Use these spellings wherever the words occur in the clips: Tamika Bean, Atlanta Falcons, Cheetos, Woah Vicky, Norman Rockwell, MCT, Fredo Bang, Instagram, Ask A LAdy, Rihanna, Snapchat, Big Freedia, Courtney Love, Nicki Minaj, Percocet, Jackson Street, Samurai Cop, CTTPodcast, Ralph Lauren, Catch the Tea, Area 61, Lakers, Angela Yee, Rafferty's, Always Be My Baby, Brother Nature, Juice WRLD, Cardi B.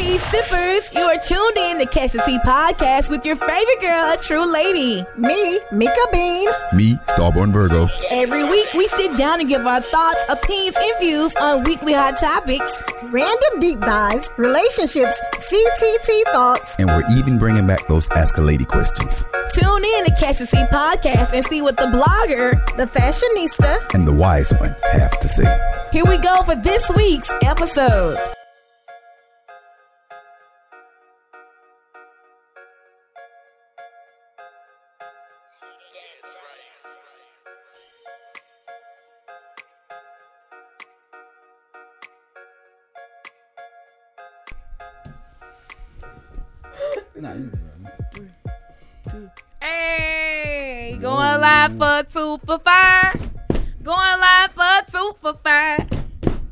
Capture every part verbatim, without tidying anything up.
Cheese sippers, you are tuned in to Catch the Tea podcast with your favorite girl, a true lady. Me, Mika Bean. Me, Starborn Virgo. Every week, we sit down and give our thoughts, opinions, and views on weekly hot topics, random deep dives, relationships, C T T thoughts, and we're even bringing back those Ask a Lady questions. Tune in to Catch the Tea podcast and see what the blogger, the fashionista, and the wise one have to say. Here we go for this week's episode. Hey, going live for two for five. Going live for two for five.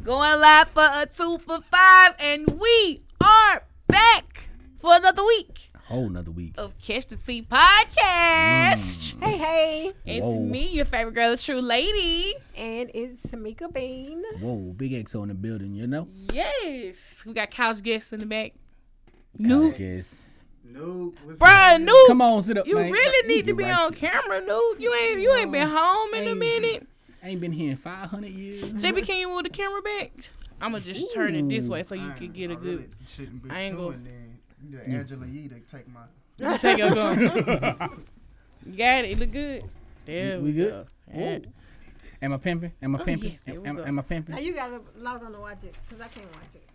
Going live for a two for five. And we are back for another week. A whole another week of Catch the Tea podcast. Mm. Hey, hey. It's Whoa. me, your favorite girl, the true lady. And it's Tamika Bean. Whoa, big X O in the building, you know? Yes. We got couch guests in the back. Couch guests. Nuke, bruh, Nuke, come on, sit up. You man. really need you to be right on shit. camera, Nuke. You ain't you ain't been home in ain't, a minute. Ain't been here in five hundred years. J B, can you move the camera back? I'ma just Ooh. turn it this way so you I, can get I a really good. Shouldn't be I ain't going. Go. Yeah. Angela Yee to take my. You take your gun. You got it. It look good. There we, we good. Go. Am I pimping? Am I pimping? Oh, yes, am, am I pimping? Now you gotta log on to watch it because I can't watch it.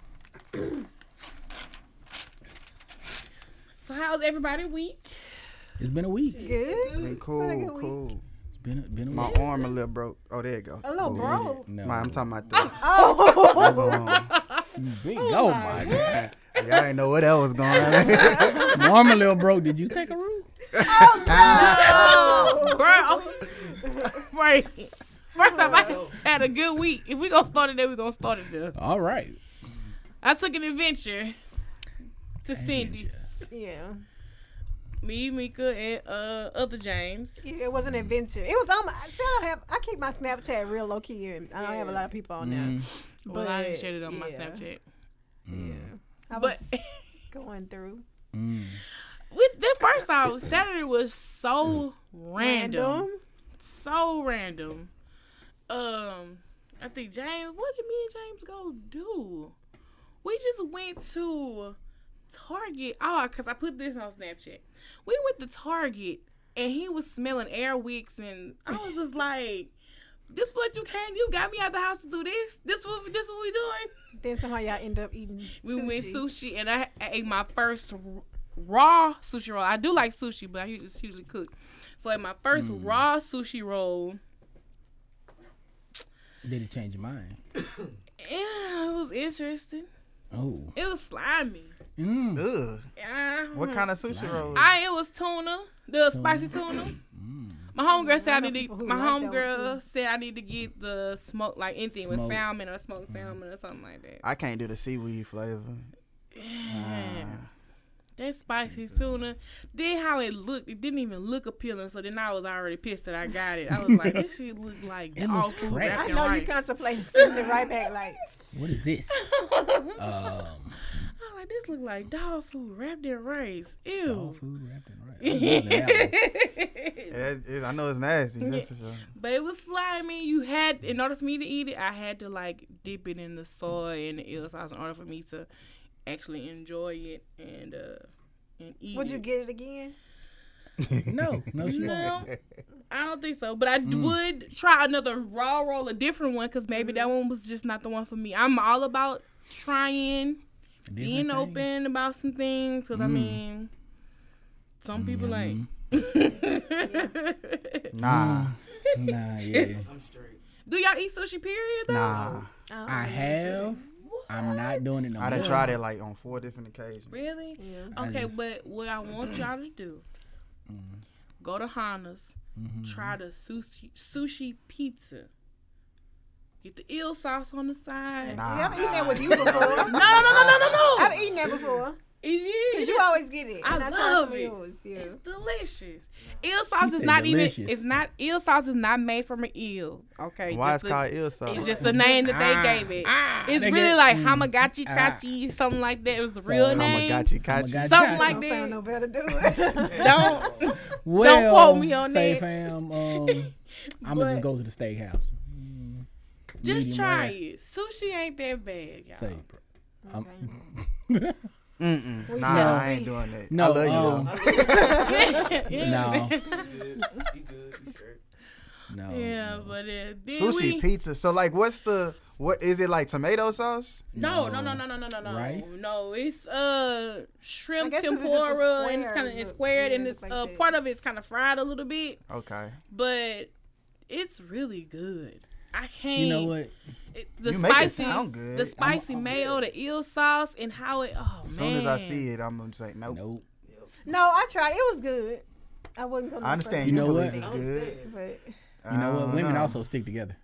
So how's everybody week? It's been a week. Good. Been cool, been cool. Week. It's been a, been a My week. arm a little broke. Oh, there you go. A little oh, broke? No. My, I'm talking about that. Oh. Big oh go, my God. God. Y'all ain't know what else was going on. My arm a little broke. Did you take a root? Oh, no. Bro. Right. First time I had a good week. If we going to start it there, we going to start it there. All right. I took an adventure to Cindy's. Yeah, me, Mika, and uh, other James. Yeah, it was an adventure. It was on my. I don't have. I keep my Snapchat real low key, and I don't yeah. have a lot of people on mm. there. But well, I didn't share it on yeah. my Snapchat. Mm. Yeah, I was but, going through. Mm. With the first off, Saturday was so random. random, so random. Um, I think James. What did me and James go do? We just went to Target. Oh, because I put this on Snapchat. We went to Target and he was smelling air wicks and I was just like, this what you came, you got me out the house to do this? This what this what we doing? Then somehow y'all end up eating sushi. We went sushi and I, I ate my first raw sushi roll. I do like sushi, but I just usually cook. So at my first mm. raw sushi roll. Did it change your mind? Yeah, it was interesting. Oh. It was slimy. Mm. Ugh. Uh, what kind of sushi roll? I it was tuna, the tuna. spicy tuna. Mm. My homegirl said I need to, my like homegirl said I need to get the smoke like anything smoke. with salmon or smoked mm. salmon or something like that. I can't do the seaweed flavor. Yeah. Uh. That spicy tuna. Then how it looked, it didn't even look appealing. So then I was already pissed that I got it. I was like, this shit looked like all food wrapped in rice. I know rice. You contemplating sending it right back like, what is this? um I'm like, this look like dog food wrapped in rice. Ew. Dog food wrapped in rice. it, it, I know it's nasty. That's for sure. But it was slimy. You had, in order for me to eat it, I had to like dip it in the soy and the eel sauce in order for me to actually enjoy it and uh and eat. Would it. you get it again? No, no, she no. I don't think so. But I mm. would try another raw roll, a different one, because maybe that one was just not the one for me. I'm all about trying. Different being things. Open about some things, because mm. I mean, some people mm. ain't. nah, nah, yeah. I'm straight. Do y'all eat sushi? Period. Though? Nah, oh, I have. What? I'm not doing it no more. I done tried it like on four different occasions. Really? Yeah. Okay, just, but what I want y'all to do, mm-hmm. go to Hana's, mm-hmm. try the sushi sushi pizza. Get the eel sauce on the side. Nah. Yeah, I've eaten that with you before. no, no, no, no, no, no. I've eaten that before. It is. Because you, you always get it. I love it. Yours, yeah. It's delicious. Eel sauce she is not delicious. even. It's not eel sauce is not made from an eel. Okay. Why it's called eel sauce? It's just the name that they ah, gave it. Ah, it's really get, like hamagachi ah, kachi, something like that. It was the so, real name. Hamagachi kachi, something like that. Don't no better do it. don't well, don't quote me on that. Fam, um, I'm gonna just go to the steakhouse. Mm, just try rare. it. Sushi ain't that bad, y'all. Say, okay. Mm. Mm-mm. Nah, no, I ain't doing that. No, I love you. Um, no. No. Yeah, but uh, sushi we... pizza. So like, what's the what is it like? Tomato sauce? No, no, no, no, no, no, no, no. Rice? No, it's uh shrimp tempura, it's and it's kind of it's squared, yeah, and it's, it's like uh that. part of it's kind of fried a little bit. Okay. But it's really good. I can't. You know what? It, the you spicy, make it sound good. The spicy I'm, I'm mayo, good. the eel sauce, and how it. Oh as man! As soon as I see it, I'm just like, nope. Nope. No, I tried. It was good. I wasn't gonna. I understand. You know what? It's good. But you know what? Women know. also stick together.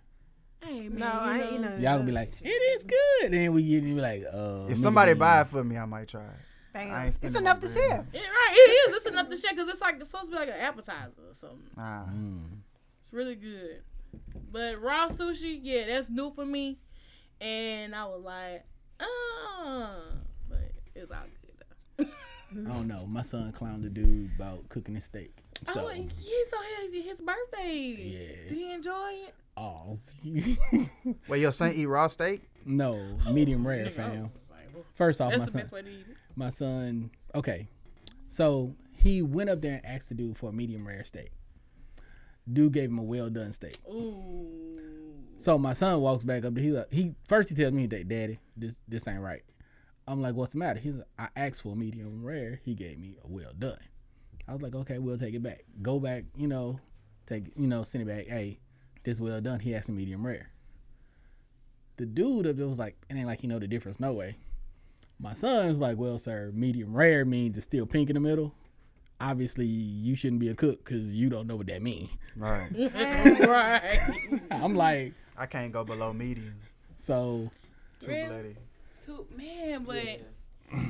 Hey, man, no, I ain't. You know, y'all would be like, it is good, and we get you like, uh. If somebody buy it for me, I might try it. I ain't it's enough to bread. share. Yeah, right, it is. It's enough to share because it's like it's supposed to be like an appetizer or something. Ah. Mm. It's really good. But raw sushi, yeah, that's new for me. And I was like, oh, but it's all good though. I don't know. My son clowned the dude about cooking his steak. So. Oh, and he's on his, his birthday. Yeah. Did he enjoy it? Oh. Wait, your son eat raw steak? No, medium rare, fam. First off, that's my son. Best way to eat it. My son, okay. So he went up there and asked the dude for a medium rare steak. Dude gave him a well done steak. Ooh. So my son walks back up to he like, he first he tells me that daddy this this ain't right. I'm like, what's the matter? He's like, I asked for a medium rare. He gave me a well done. I was like, okay, we'll take it back. Go back, you know, take you know send it back. Hey, this well done. He asked for medium rare. The dude up there was like, it ain't like he know the difference. No way. My son's like, well, sir, medium rare means it's still pink in the middle. Obviously, you shouldn't be a cook because you don't know what that means. Right. Right. I'm like, I can't go below medium. So, too really? bloody. Too, man, but yeah.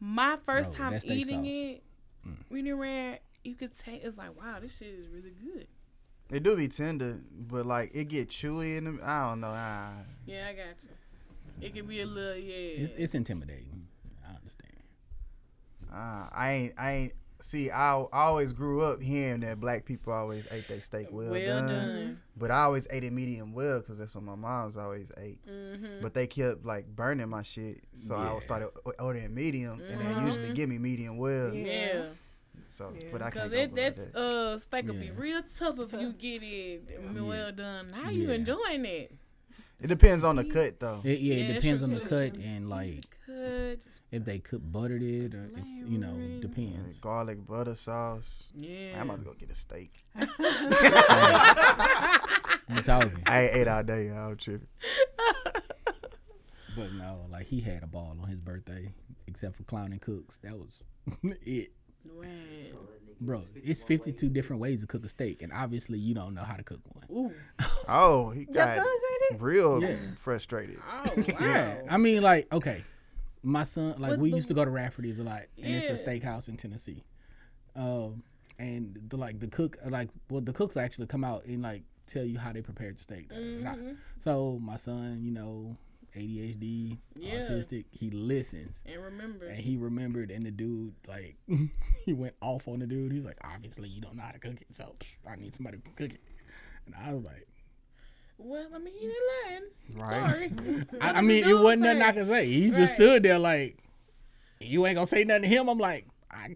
my first no, time eating sauce. it, mm. when you ran, you could taste, it's like, wow, this shit is really good. It do be tender, but like, it get chewy in them. I don't know. I, yeah, I got you. It could be a little, yeah. It's, it's intimidating. I understand. Uh, I ain't, I ain't. See, I, I always grew up hearing that black people always ate their steak well, well done. done. But I always ate it medium well because that's what my mom's always ate. Mm-hmm. But they kept, like, burning my shit. So yeah. I started ordering medium, mm-hmm. and they usually give me medium well. Yeah. So, yeah. But I can't go that, that. Uh, steak yeah. will be real tough if tough. you get it yeah. well done. How yeah. you enjoying it? It depends on the cut, though. It, yeah, it yeah, depends on the cut and, like, the cut. if they cook buttered it or, it's, you know, depends. Yeah, garlic butter sauce. Yeah. Man, I'm about to go get a steak. I'm talking. I ain't ate all day. I was tripping. But, no, like, he had a ball on his birthday, except for clowning cooks. That was it. Right. Bro, it's fifty-two different ways to cook a steak, and obviously you don't know how to cook one. Ooh. Oh, he got real yeah. frustrated. Oh, wow. Yeah. I mean, like, okay, my son, like, what we the... used to go to Rafferty's a lot, and yeah. it's a steakhouse in Tennessee. Um, and the like the cook, like, well, the cooks actually come out and like tell you how they prepared the steak. Mm-hmm. So my son, you know, A D H D, yeah. autistic. He listens and remembers. And he remembered. And the dude, like, he went off on the dude. He's like, obviously, you don't know how to cook it, so I need somebody to cook it. And I was like, well, I mean, he didn't lie. Right. Sorry. I, I mean, it wasn't nothing I could say. He just right. stood there like, you ain't gonna say nothing to him. I'm like, I.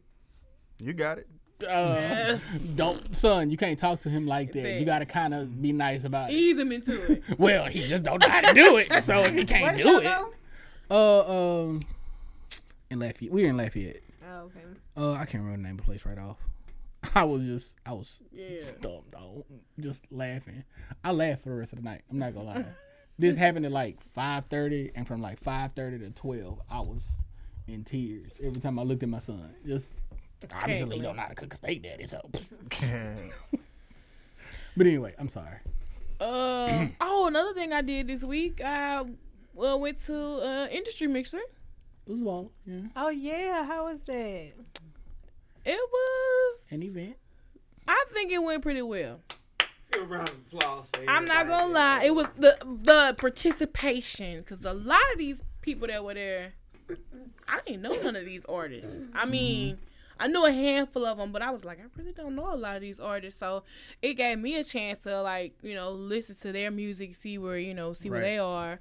You got it. Uh, don't, son, you can't talk to him like that. You gotta kind of be nice about it. Ease him into it. Well, he just don't know how to do it. So if he can't do it, uh, um, in Lafayette, we were in Lafayette. Oh, okay. Uh, I can't remember the name of the place right off. I was just, I was yeah. stumped, though, just laughing. I laughed for the rest of the night. I'm not gonna lie. This happened at like five thirty, and from like five thirty to twelve, I was in tears every time I looked at my son. Just. Obviously, you don't know how to cook a steak, daddy. So, but anyway, I'm sorry. Uh oh, another thing I did this week, I well, went to an uh, industry mixer. It was Wall. Yeah. Oh yeah, how was that? It was an event. I think it went pretty well. Let's give a round of applause for I'm not gonna lie, it was the the participation because a lot of these people that were there, I didn't know none of these artists. I mean, mm-hmm. I knew a handful of them, but I was like, I really don't know a lot of these artists. So it gave me a chance to, like, you know, listen to their music, see where, you know, see right. where they are.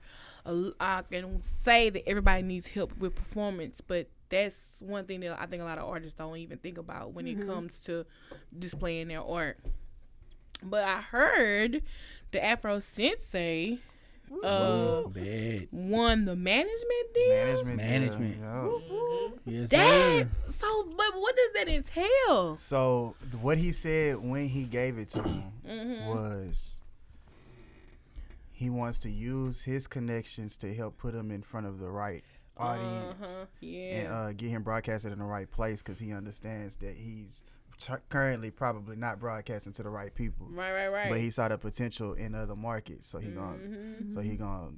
I can say that everybody needs help with performance, but that's one thing that I think a lot of artists don't even think about when mm-hmm. it comes to displaying their art. But I heard the Afro Sensei uh, won the management deal. Management. Management. Deal. Yeah. Yes, that, so, but what does that entail? So, what he said when he gave it to him mm-hmm. was he wants to use his connections to help put him in front of the right audience uh-huh. yeah. and uh, get him broadcasted in the right place because he understands that he's T- currently probably not broadcasting to the right people. Right, right, right. But he saw the potential in other markets, so he mm-hmm. gonna, so he gonna,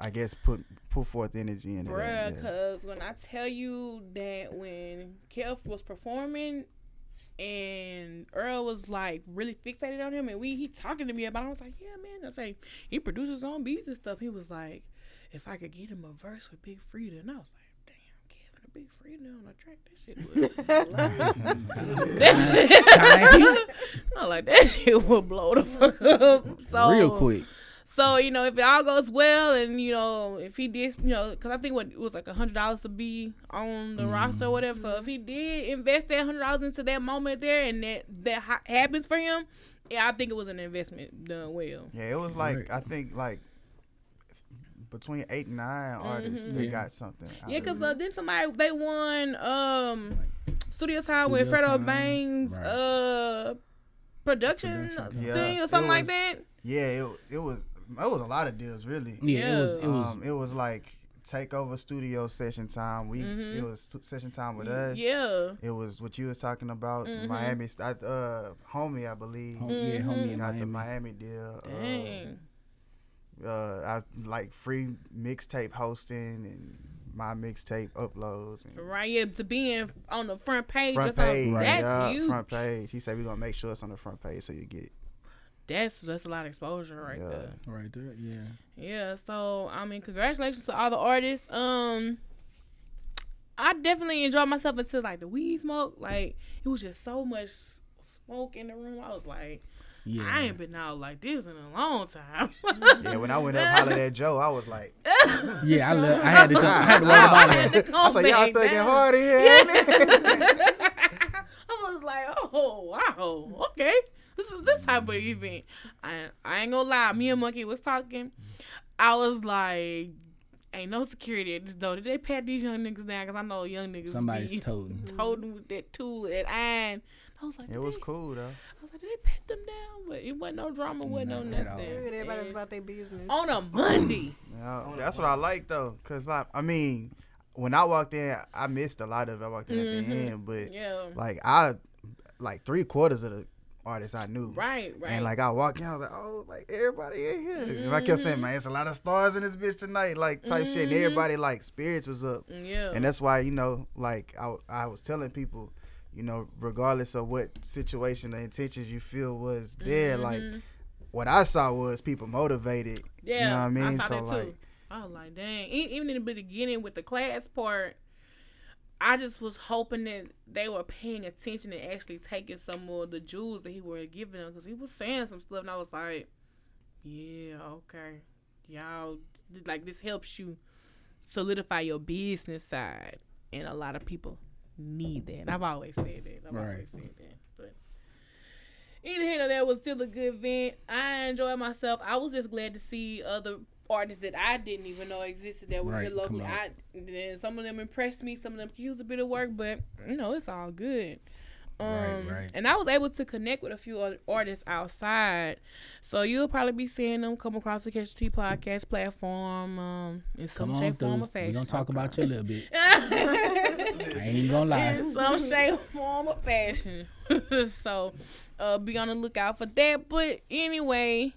I guess, put put forth energy into Bruh, that. Because yeah. when I tell you that when Kev was performing and Earl was like really fixated on him, and we he talking to me about it, I was like, yeah, man. I say like, he produces his own beats and stuff. He was like, if I could get him a verse with Big Freedia, and I was like, Big Freedia on a track, that shit would that shit not like that shit would blow the fuck up so real quick. So, you know, if it all goes well and, you know, if he did, you know, because I think what, it was like one hundred dollars to be on the mm. roster or whatever. So if he did invest that one hundred dollars into that moment there and that, that happens for him, yeah, I think it was an investment done well. Yeah, it was like, right. I think like between eight and nine artists, mm-hmm. they yeah. got something. Yeah, because uh, then somebody, they won um, Studio Time with Fredo Bang's right. uh, production, production yeah. thing or something was, like that. Yeah, it it was it was a lot of deals, really. Yeah, yeah. It, was, it was. Um, it was like Takeover Studio Session Time. We mm-hmm. It was Session Time with us. Yeah. It was what you was talking about, mm-hmm. Miami. Uh, Homie, I believe. Home, mm-hmm. Yeah, Homie got the Miami deal. Dang. Uh, Uh, I like free mixtape hosting and my mixtape uploads. And right, yeah, to being on the front page. Front or something. Page, right, that's yeah, huge. Front page. He said we're gonna make sure it's on the front page so you get it. That's that's a lot of exposure right yeah. there. Right there, yeah. Yeah. So I mean, congratulations to all the artists. Um, I definitely enjoyed myself until like the weed smoke. Like it was just so much smoke in the room. I was like. Yeah. I ain't been out like this in a long time. Yeah, when I went up holler at Joe, I was like, yeah, I, love, I had to come, I had to walk about I was like, y'all thinking down. Hard in here. Yeah. I was like, oh wow, okay, this is this type of event. I I ain't gonna lie, me and Monkey was talking. I was like, ain't no security at this door. Did they pat these young niggas down? Cause I know young niggas. Somebody's toting, toting with that tool, that iron. I was like, it was they, cool though. I was like, did they pat them down? But it wasn't no drama, wasn't no nothing. Everybody was about their business on a Monday. Yeah, on that's a what Monday. I like though, cause like I mean, when I walked in, I missed a lot of it. I walked in mm-hmm. at the end, but yeah. like I, like three quarters of the artists I knew. Right, right. And like I walked in, I was like, oh, like everybody in here. Mm-hmm. And I kept saying, man, it's a lot of stars in this bitch tonight, like type mm-hmm. shit. And everybody like spirits was up. Yeah. And that's why you know, like I I was telling people. You know, regardless of what situation the intentions you feel was there, mm-hmm. like what I saw was people motivated. Yeah, you know what I mean? I saw so that too. Like, I was like, dang. Even in the beginning with the class part, I just was hoping that they were paying attention and actually taking some of the jewels that he were giving them because he was saying some stuff, and I was like, yeah, okay, y'all, like this helps you solidify your business side, and a lot of people. Need that. And I've always said that. I've right. always said that. But either hand or that was still a good event. I enjoyed myself. I was just glad to see other artists that I didn't even know existed that were right. here locally. I some of them impressed me. Some of them used a bit of work, but you know it's all good. Um, right, right. And I was able to connect with a few other artists outside, so you'll probably be seeing them come across the Catch the Tea podcast platform um, in some come shape, form, or fashion. We're gonna talk okay. about you a little bit. I ain't gonna lie. In some shape, form, or fashion. So uh, be on the lookout for that. But anyway,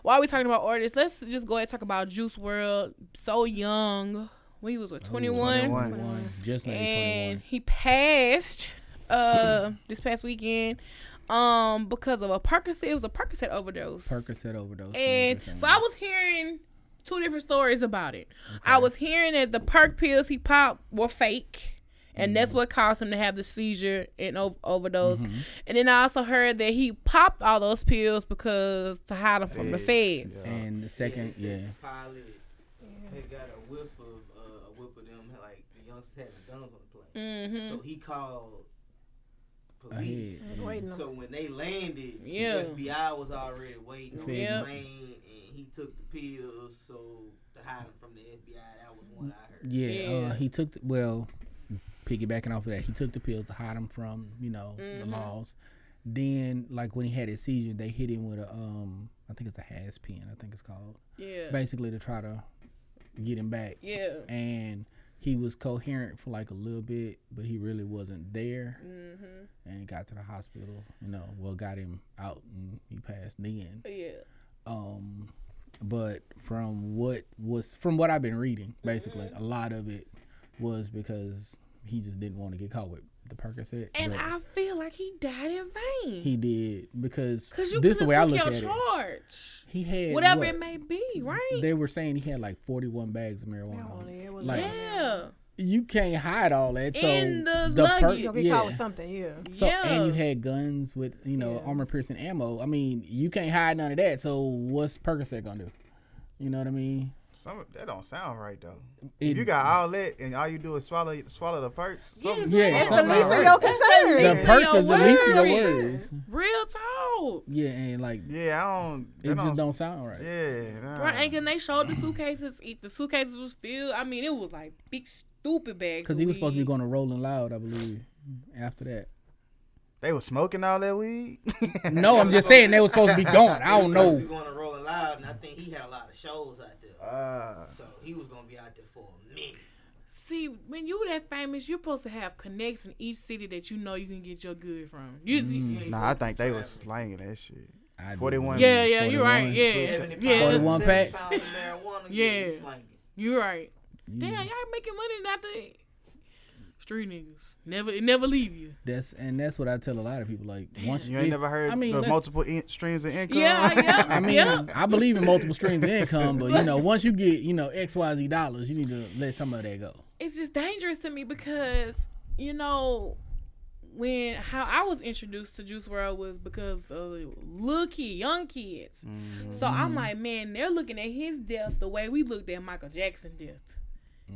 while we're talking about artists, let's just go ahead and talk about Juice world. So young when he was what, twenty-one? twenty-one. Just now and twenty-one. He passed uh, this past weekend um, because of a Percocet. It was a Percocet overdose. Percocet overdose. And one hundred percent. So I was hearing two different stories about it. Okay. I was hearing that the perk pills he popped were fake. And that's what caused him to have the seizure and over- overdose. Mm-hmm. And then I also heard that he popped all those pills because to hide them from feds. the feds. Yeah. And the second, yeah. yeah. Pilot, they got a whiff of uh, a whip of them, like the youngsters having guns on the plane. Mm-hmm. So he called police. Mm-hmm. So when they landed, yeah. the F B I was already waiting on yep. his plane, and he took the pills so to hide them from the F B I. That was one I heard. Yeah, yeah. Uh, he took the, well. Piggybacking off of that, he took the pills to hide him from, you know, mm-hmm. the laws. Then, like when he had his seizure, they hit him with a, um, I think it's a has pin. I think it's called. Yeah. Basically, to try to get him back. Yeah. And he was coherent for like a little bit, but he really wasn't there. Mm-hmm. And he got to the hospital. You know, well, got him out, and he passed then. Yeah. Um, but from what was from what I've been reading, basically, mm-hmm. a lot of it was because he just didn't want to get caught with the Percocet. And but I feel like he died in vain. He did, because you this is the way I look at charge. It. He had whatever what, it may be, right? They were saying he had like forty-one bags of marijuana. Yeah, on. Like, yeah. You can't hide all that. So in the, the luggage. Per- You'll get yeah. caught with something, yeah. So, yeah. And you had guns with, you know, yeah. armor-piercing ammo. I mean, you can't hide none of that. So what's Percocet going to do? You know what I mean? Some that don't sound right though. It, if you got all that and all you do is swallow swallow the perks. Yes, yeah, it's the least of right. your concerns. The perks is the least of your worries. Real talk. Yeah, and like yeah, I don't. It don't, just don't sound right. Yeah, nah. Right. And they showed the suitcases. The suitcases was filled. I mean, it was like big stupid bags. Because he was supposed to be going to Rolling Loud, I believe. After that. They were smoking all that weed? No, I'm just saying they were supposed to be gone. I don't know. He was going to Rolling Loud, and I think he had a lot of shows out there. Uh, so he was going to be out there for a minute. See, when you that famous, you're supposed to have connects in each city that you know you can get your good from. You mm. see, you nah, I think they was slanging that shit. forty-one. Yeah, yeah, you're right. Yeah. yeah. forty-one packs. Yeah. You're right. Yeah. Damn, y'all making money not to... Street niggas never it never leave you. That's and that's what I tell a lot of people. Like once you ain't it, never heard I mean, of multiple in, streams of income. Yeah, yeah. I mean, yeah. I believe in multiple streams of income, but you know, once you get you know X Y Z dollars, you need to let some of that go. It's just dangerous to me because you know when how I was introduced to Juice world was because of little kid, young kids. Mm-hmm. So I'm like, man, they're looking at his death the way we looked at Michael Jackson's death.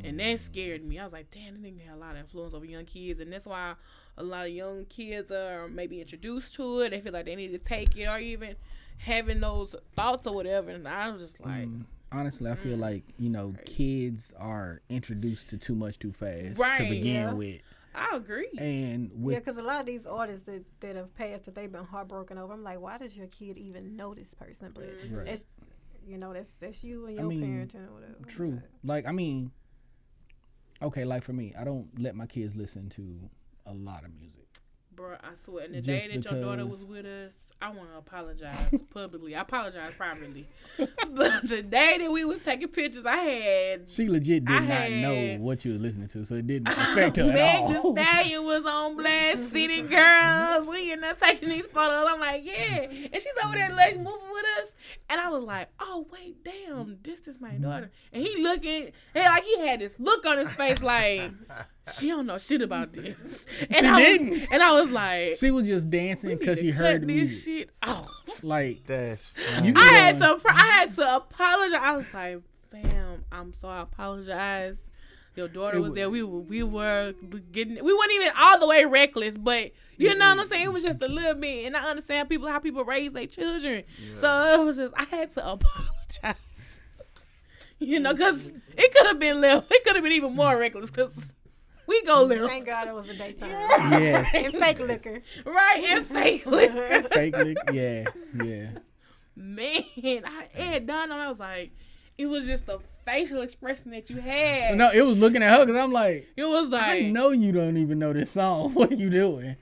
And that scared me. I was like, damn, that nigga had a lot of influence over young kids. And that's why a lot of young kids are maybe introduced to it. They feel like they need to take it or even having those thoughts or whatever. And I was just like... Mm. Honestly, I feel mm. like, you know, kids are introduced to too much too fast right. to begin yeah. with. I agree. And with yeah, because a lot of these artists that, that have passed that they've been heartbroken over, I'm like, why does your kid even know this person? But right. that's, you know, that's, that's you and your I mean, parenting or whatever. True. Like, I mean... Okay, like for me, I don't let my kids listen to a lot of music. Bro, I swear, and the just day that because... your daughter was with us, I want to apologize publicly. I apologize privately. But the day that we were taking pictures, I had... She legit did I not had, know what you was listening to, so it didn't affect her at all. Megan Thee Stallion was on Black City Girls. We ended up taking these photos. I'm like, yeah. And she's over there moving with us. And I was like, oh, wait, damn, this is my daughter. And he looking, and like he had this look on his face like... She don't know shit about this. And she I didn't. Was, and I was like... She was just dancing because she heard me. This shit off. Like, that's... You I, had to, I had to apologize. I was like, fam, I'm sorry. I apologize. Your daughter was, was there. We were, we were getting... We weren't even all the way reckless, but you know what I'm saying? It was just a little bit. And I understand people how people raise their children. Yeah. So it was just... I had to apologize. You know, because it could have been left. It could have been even more reckless because... We go live. Thank God it was a daytime. Yeah. Yes. And fake liquor. Right, and fake liquor. Fake liquor, yeah, yeah. Man, I had done them. I was like, it was just the facial expression that you had. No, it was looking at her because I'm like, it was like, I know you don't even know this song. What are you doing?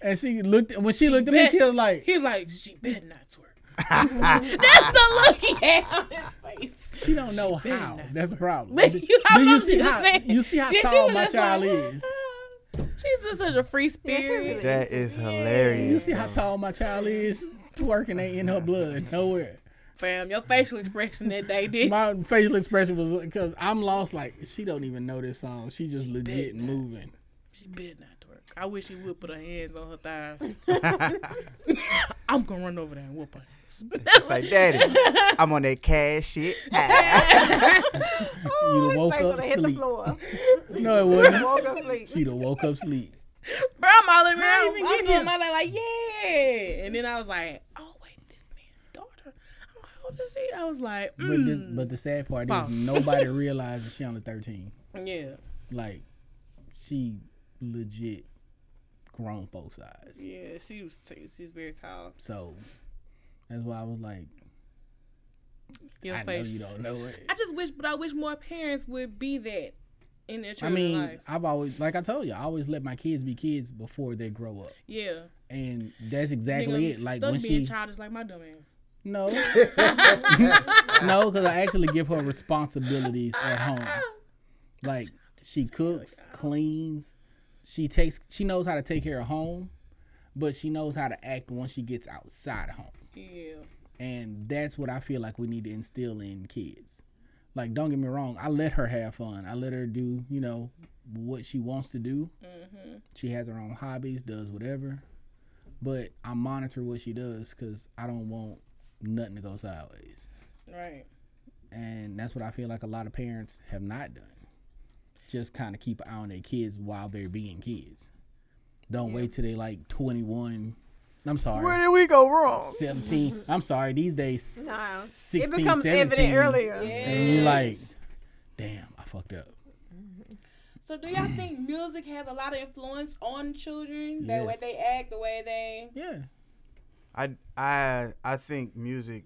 And she looked, when she, she looked at bet, me, she was like, he was like, she better not twerk. That's the look he had on his face. She don't know she how. That's a problem. But you, do you, see how, you see how yeah, tall my child like, is? She's just such a free spirit. That is hilarious. You see how tall my child is? Twerking ain't in her blood. Nowhere. Fam, your facial expression that day did. My facial expression was because I'm lost. Like, she don't even know this song. She just she legit moving. She bit not twerk. I wish she would put her hands on her thighs. I'm going to run over there and whoop her. It's like, Daddy, I'm on that cash shit. You done woke up sleep. No, it wasn't. She done woke up sleep. Bro, I'm all in my room. I was doing my life like, yeah. And then I was like, oh, wait, this man's daughter. I'm like, oh, this shit. I was like, mm. But, this, but the sad part Boss. is nobody realizes she only thirteen. Yeah. Like, she legit grown folks' eyes. Yeah, she was, she's very tall. So... That's why I was like, Your I face. know you don't know it. I just wish, but I wish more parents would be that in their children's life. I mean, life. I've always, like I told you, I always let my kids be kids before they grow up. Yeah. And that's exactly Nigga, it. Like when being she childish, like my dumb ass. No, no, because I actually give her responsibilities at home. Like she cooks, cleans, she takes, she knows how to take care of home, but she knows how to act once she gets outside home. Yeah. And that's what I feel like we need to instill in kids. Like, don't get me wrong, I let her have fun. I let her do, you know, what she wants to do. Mm-hmm. She has her own hobbies, does whatever. But I monitor what she does because I don't want nothing to go sideways. Right. And that's what I feel like a lot of parents have not done. Just kind of keep an eye on their kids while they're being kids. Don't yeah. wait till they like twenty-one. I'm sorry. Where did we go wrong? seventeen. I'm sorry. These days, nah, sixteen, it becomes seventeen. Evident earlier. Yes. And you're like, damn, I fucked up. So do y'all think music has a lot of influence on children? The yes. way they act, the way they... Yeah. I, I, I think music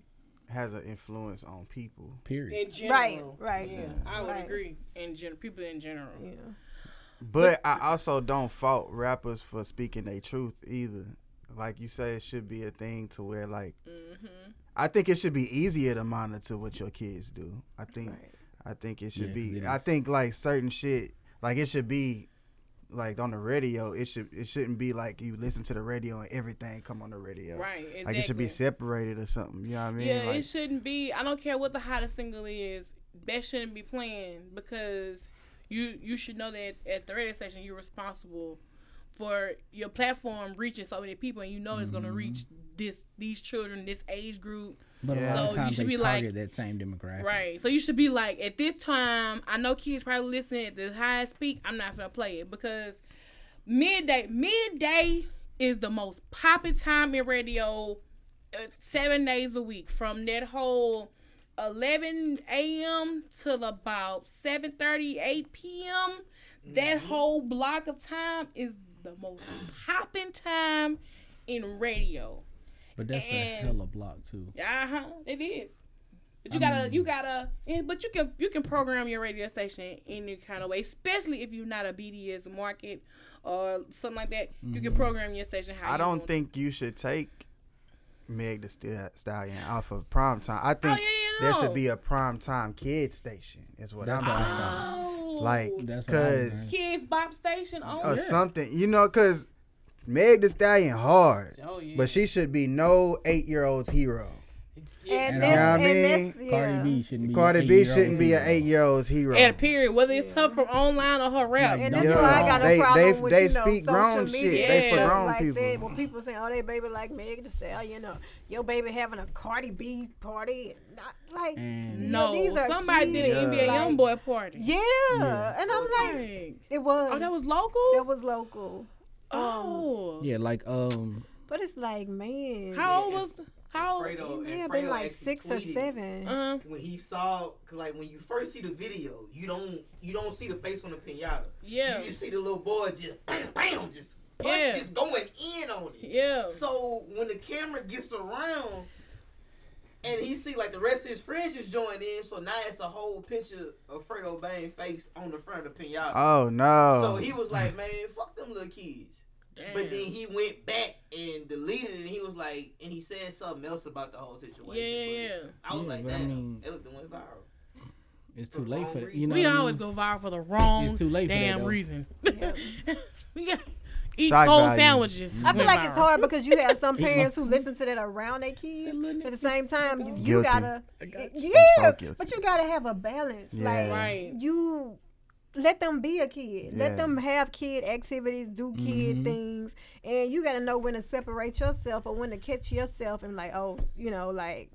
has an influence on people. Period. In general. Right, right. Yeah, yeah. I would right. agree. In gen- people in general. Yeah. But I also don't fault rappers for speaking their truth either. Like you say, it should be a thing to where, like, mm-hmm. I think it should be easier to monitor what your kids do. I think, right. I think it should yeah, be. I think like certain shit, like it should be, like on the radio. It should, it shouldn't be like you listen to the radio and everything come on the radio. Right. Exactly. Like it should be separated or something. You know what I mean? Yeah. Like, it shouldn't be. I don't care what the hottest single is. That shouldn't be playing because you you should know that at the radio station you're responsible for your platform reaching so many people, and you know it's mm-hmm. gonna reach this these children, this age group. But yeah. a lot of times so you should they be target like, that same demographic, right? So you should be like, at this time, I know kids probably listening at the highest peak. I'm not gonna play it because midday, midday is the most popping time in radio, uh, seven days a week from that whole eleven a.m. till about seven thirty, eight p.m. Mm-hmm. That whole block of time is the most popping time in radio, but that's and, a hella block too. Uh huh. It is, but you I gotta, mean, you gotta. Yeah, but you can, you can program your radio station any kind of way, especially if you're not a B D S market or something like that. Mm-hmm. You can program your station. How I you don't want think it. You should take Meg Thee Stallion off of prime time. I think oh, yeah, yeah, no. there should be a prime time kid station. Is what that's I'm saying. Oh. Like, that's cause kids bop station on or yeah. something, you know, cause Meg Thee Stallion hard, oh, yeah. but she should be no eight year old's hero. And you know what I mean? Yeah. Cardi B shouldn't be. Cardi B shouldn't be an eight year old's hero. At a period, whether it's yeah. her from online or her rap. And that's yeah. why I got a problem they, they, with they you speak know, grown shit. Yeah. They for grown like people. That, when people say, "Oh, they baby like Meg Thee Stallion," you know, your baby having a Cardi B party, not like and no, these are somebody kids. Did an N B A like, YoungBoy party. Yeah, yeah. and I was like, like, it was. Oh, that was local. That was local. Oh, um, yeah, like um. But it's like, man, how old was? How Fredo, yeah, been like six or seven. Uh-huh. When he saw, cause like when you first see the video, you don't you don't see the face on the pinata. Yeah, you just see the little boy just bam, bam, just yeah. just going in on it. Yeah. So when the camera gets around, and he see like the rest of his friends just joined in, so now it's a whole picture of Fredo Bang face on the front of the pinata. Oh no! So he was like, man, fuck them little kids. Damn. But then he went back and deleted it, and he was like, and he said something else about the whole situation. Yeah, yeah, yeah. I was yeah, like, damn, I mean, it looked the one viral. It's too late for that. You know we always mean? Go viral for the wrong it's too late damn for that, reason. Yeah. We got eat Shock cold value. Sandwiches. I feel like viral. It's hard because you have some parents who listen to that around their kids. At the same time, you, you gotta, got you. yeah, so but you gotta have a balance. Yeah. Like right. you. Let them be a kid. Yeah. Let them have kid activities, do kid mm-hmm. things. And you got to know when to separate yourself or when to catch yourself and like, oh, you know, like,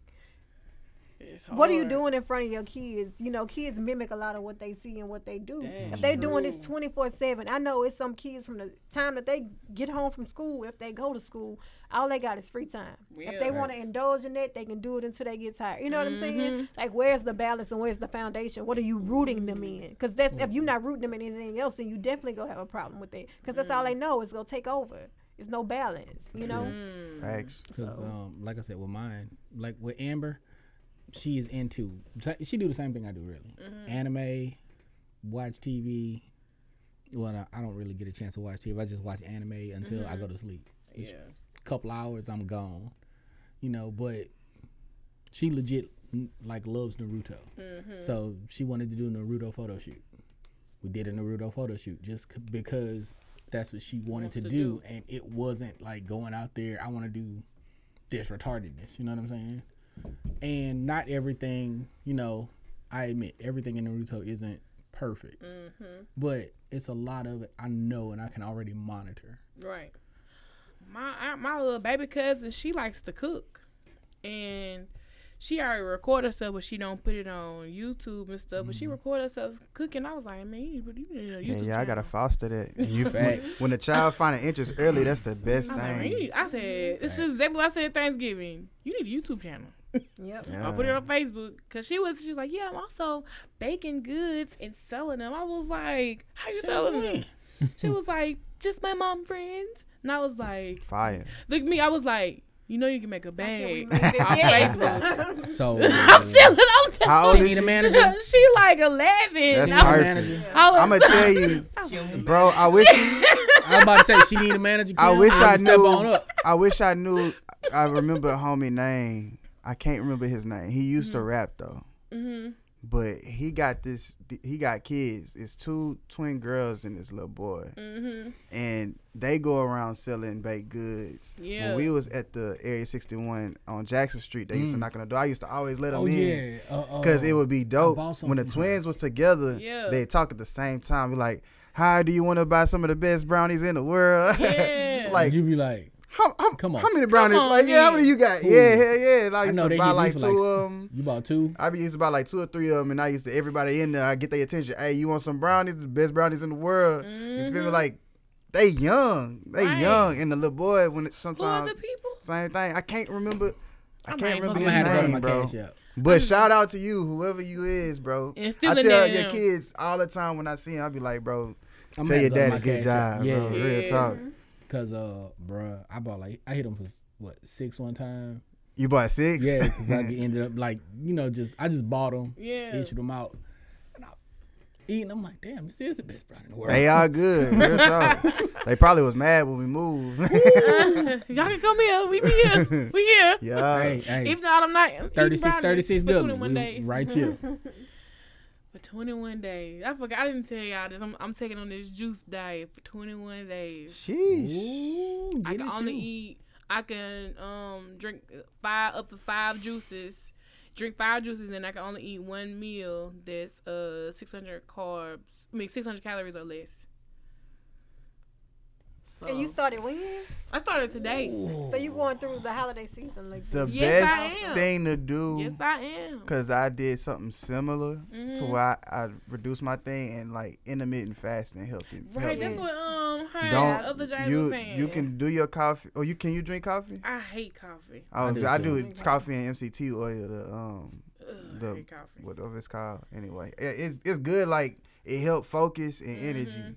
what are you doing in front of your kids? You know, kids mimic a lot of what they see and what they do. Damn, if they're doing this twenty-four seven, I know it's some kids from the time that they get home from school, if they go to school, all they got is free time. Yeah, if they want to indulge in that, they can do it until they get tired. You know mm-hmm. what I'm saying? Like, where's the balance and where's the foundation? What are you rooting them in? Because that's mm-hmm. if you're not rooting them in anything else, then you definitely going to have a problem with it. Because that's mm-hmm. all they know is going to take over. It's no balance, you know? Mm-hmm. Thanks. Because, so. um, like I said, with mine, like with Amber, she is into, she do the same thing I do, really. Mm-hmm. Anime, watch T V. Well, I don't really get a chance to watch T V. I just watch anime until mm-hmm. I go to sleep. It's, yeah. couple hours I'm gone, you know, but she legit like loves Naruto. Mm-hmm. So she wanted to do a Naruto photo shoot. We did a Naruto photo shoot just c- because that's what she wanted to, to do, do and it wasn't like going out there I want to do this retardedness, you know what I'm saying? And not everything, you know, I admit everything in Naruto isn't perfect. Mm-hmm. But it's a lot of it I know and I can already monitor. Right. My I, my little baby cousin, she likes to cook, and she already record herself, but she don't put it on YouTube and stuff. Mm-hmm. But she record herself cooking. I was like, man, you need a YouTube channel. Yeah, I gotta foster that. And you facts. When the child find an interest early, that's the best I thing. Like, I said, this is exactly what I said Thanksgiving. You need a YouTube channel. Yep. Yeah. I put it on Facebook because she was she was like, yeah, I'm also baking goods and selling them. I was like, how you she selling them? She was like, just my mom friends. And I was like, fire. Look at me. I was like, you know, you can make a bag. Facebook. So I'm still. I'm how old is the manager? She like eleven. That's perfect. I'm gonna tell you, bro. I wish. You, I'm about to say she need a manager. I wish I, I knew. I wish I knew. I remember a homie name. I can't remember his name. He used mm-hmm. to rap though. Mm-hmm. But he got this. He got kids. It's two twin girls and this little boy, mm-hmm. and they go around selling baked goods. Yeah. When we was at the Area sixty-one on Jackson Street, they mm. used to knock on the door. I used to always let them oh, in because yeah. uh, uh, it would be dope when the twins was together. Yeah. They talk at the same time. Be like, "How do you want to buy some of the best brownies in the world?" Yeah. Like you be like. How, how, Come on. How many brownies? On, like, man. Yeah, how many you got? Ooh. Yeah, yeah, yeah. And I used I to buy like two like, of them. You bought two? I used to buy like two or three of them, and I used to, everybody in there, I get their attention. Hey, you want some brownies? The best brownies in the world. Mm-hmm. You feel me? Like, they young. They right. young. And the little boy, when it, sometimes. Who are the people? Same thing. I can't remember. I, I can't remember his name, bro. But mm-hmm. shout out to you, whoever you is, bro. I tell them. Your kids all the time when I see them, I be like, bro, I'm tell your daddy good job, yeah. bro. Yeah. Real talk. Cause uh, bruh, I bought like I hit him for what six one time. You bought six? Yeah, cause I ended up like you know just I just bought them, yeah, issued them out, and I eating. I'm like, damn, this is the best brownie in the world. They are good. Real talk. They probably was mad when we moved. uh, y'all can come here. We be here. We here. Yeah. Hey, hey. Even though I'm not thirty-six, thirty-six W. Right here. For twenty-one days. I forgot. I didn't tell y'all this. I'm, I'm taking on this juice diet for twenty-one days. Sheesh. Ooh, I can only you. eat, I can um drink five up to five juices, drink five juices, and I can only eat one meal that's uh six hundred carbs, I mean six hundred calories or less. So. And you started when? I started today. Ooh. So you going through the holiday season like this? The yes, best thing to do. Yes, I am. Because I did something similar mm-hmm. to where I, I reduced my thing and like intermittent fasting helped it. Right, helped that's me. What um her Don't, other James you, was saying. You can do your coffee. Or you can you drink coffee? I hate coffee. I, I do, I do coffee, coffee and M C T oil. The um Ugh, the I hate coffee. Whatever it's called. Anyway, it, it's it's good. Like it helped focus and mm-hmm. energy.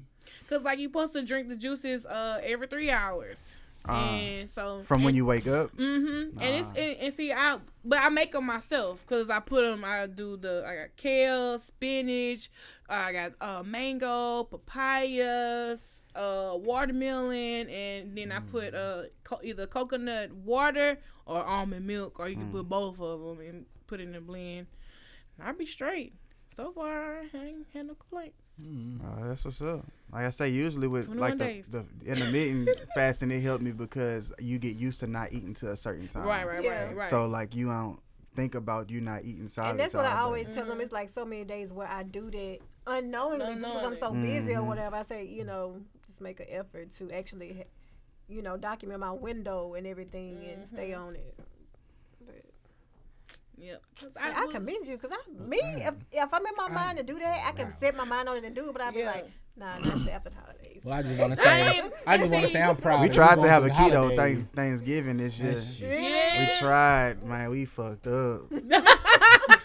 Cause like you supposed to drink the juices uh every three hours, uh, and so from and, when you wake up. Mm-hmm. Nah. And it's and, and see I but I make them myself cause I put them. I do the I got kale, spinach, I got uh mango, papayas, uh watermelon, and then mm. I put uh co- either coconut water or almond milk, or you can mm. put both of them and put it in a blend. And I be straight. So far, I ain't had no complaints. Mm. Uh, that's what's up. Like I say, usually with like the, the intermittent fasting, it helped me because you get used to not eating to a certain time. Right, right, yeah. right, right. So like you don't think about you not eating solid. And that's what I always mm-hmm. tell them. It's like so many days where I do that unknowingly because no, no, I'm so busy mm-hmm. or whatever. I say, you know, just make an effort to actually, you know, document my window and everything mm-hmm. and stay on it. Yeah, I, I commend you because I me if, if I'm in my mind to do that, I can wow. set my mind on it and do it. But I'd be yeah. like, nah, not after the holidays. Well, I just want to say, I, I just want to say, I'm proud. We tried to have a keto thanks, Thanksgiving this year. Yeah. We tried, man. We fucked up.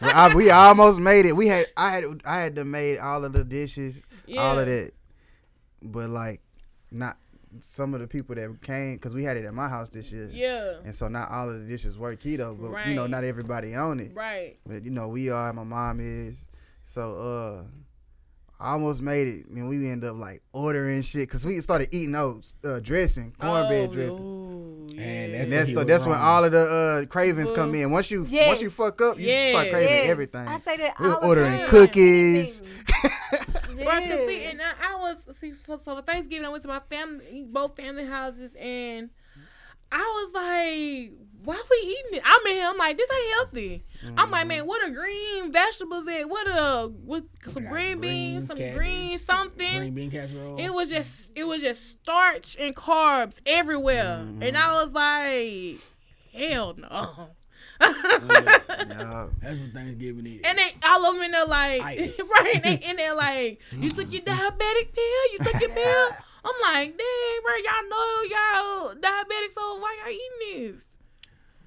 I, we almost made it. We had, I had, I had to made all of the dishes, yeah. all of that. But like, not. Some of the people that came, because we had it at my house this year. Yeah. And so not all of the dishes were keto, but, right. you know, not everybody on it. Right. But, you know, we are, my mom is. So, uh, I almost made it. I mean, we ended up, like, ordering shit, because we started eating oats, uh, dressing, cornbread oh, dressing. Ooh, yeah. And that's, and that's, the, that's when all of the uh, cravings Ooh. come in. Once you yes. once you fuck up, you yes. start craving yes. everything. I say that all we were ordering time. cookies. Right, yeah. see, and I, I was see for, so for Thanksgiving I went to my family, both family houses, and I was like, "Why we eating it?" I'm in here. I'm like, "This ain't healthy." Mm-hmm. I'm like, "Man, what are green vegetables at? What a with some green beans, green some cabbage, green something." Green bean casserole. It was just, it was just starch and carbs everywhere, mm-hmm. and I was like, "Hell no." Yeah, no. That's what Thanksgiving is. And they all of them in there like right, they in there like, you took your diabetic pill, you took your pill. I'm like, dang, bro, y'all know y'all diabetic, so why y'all eating this?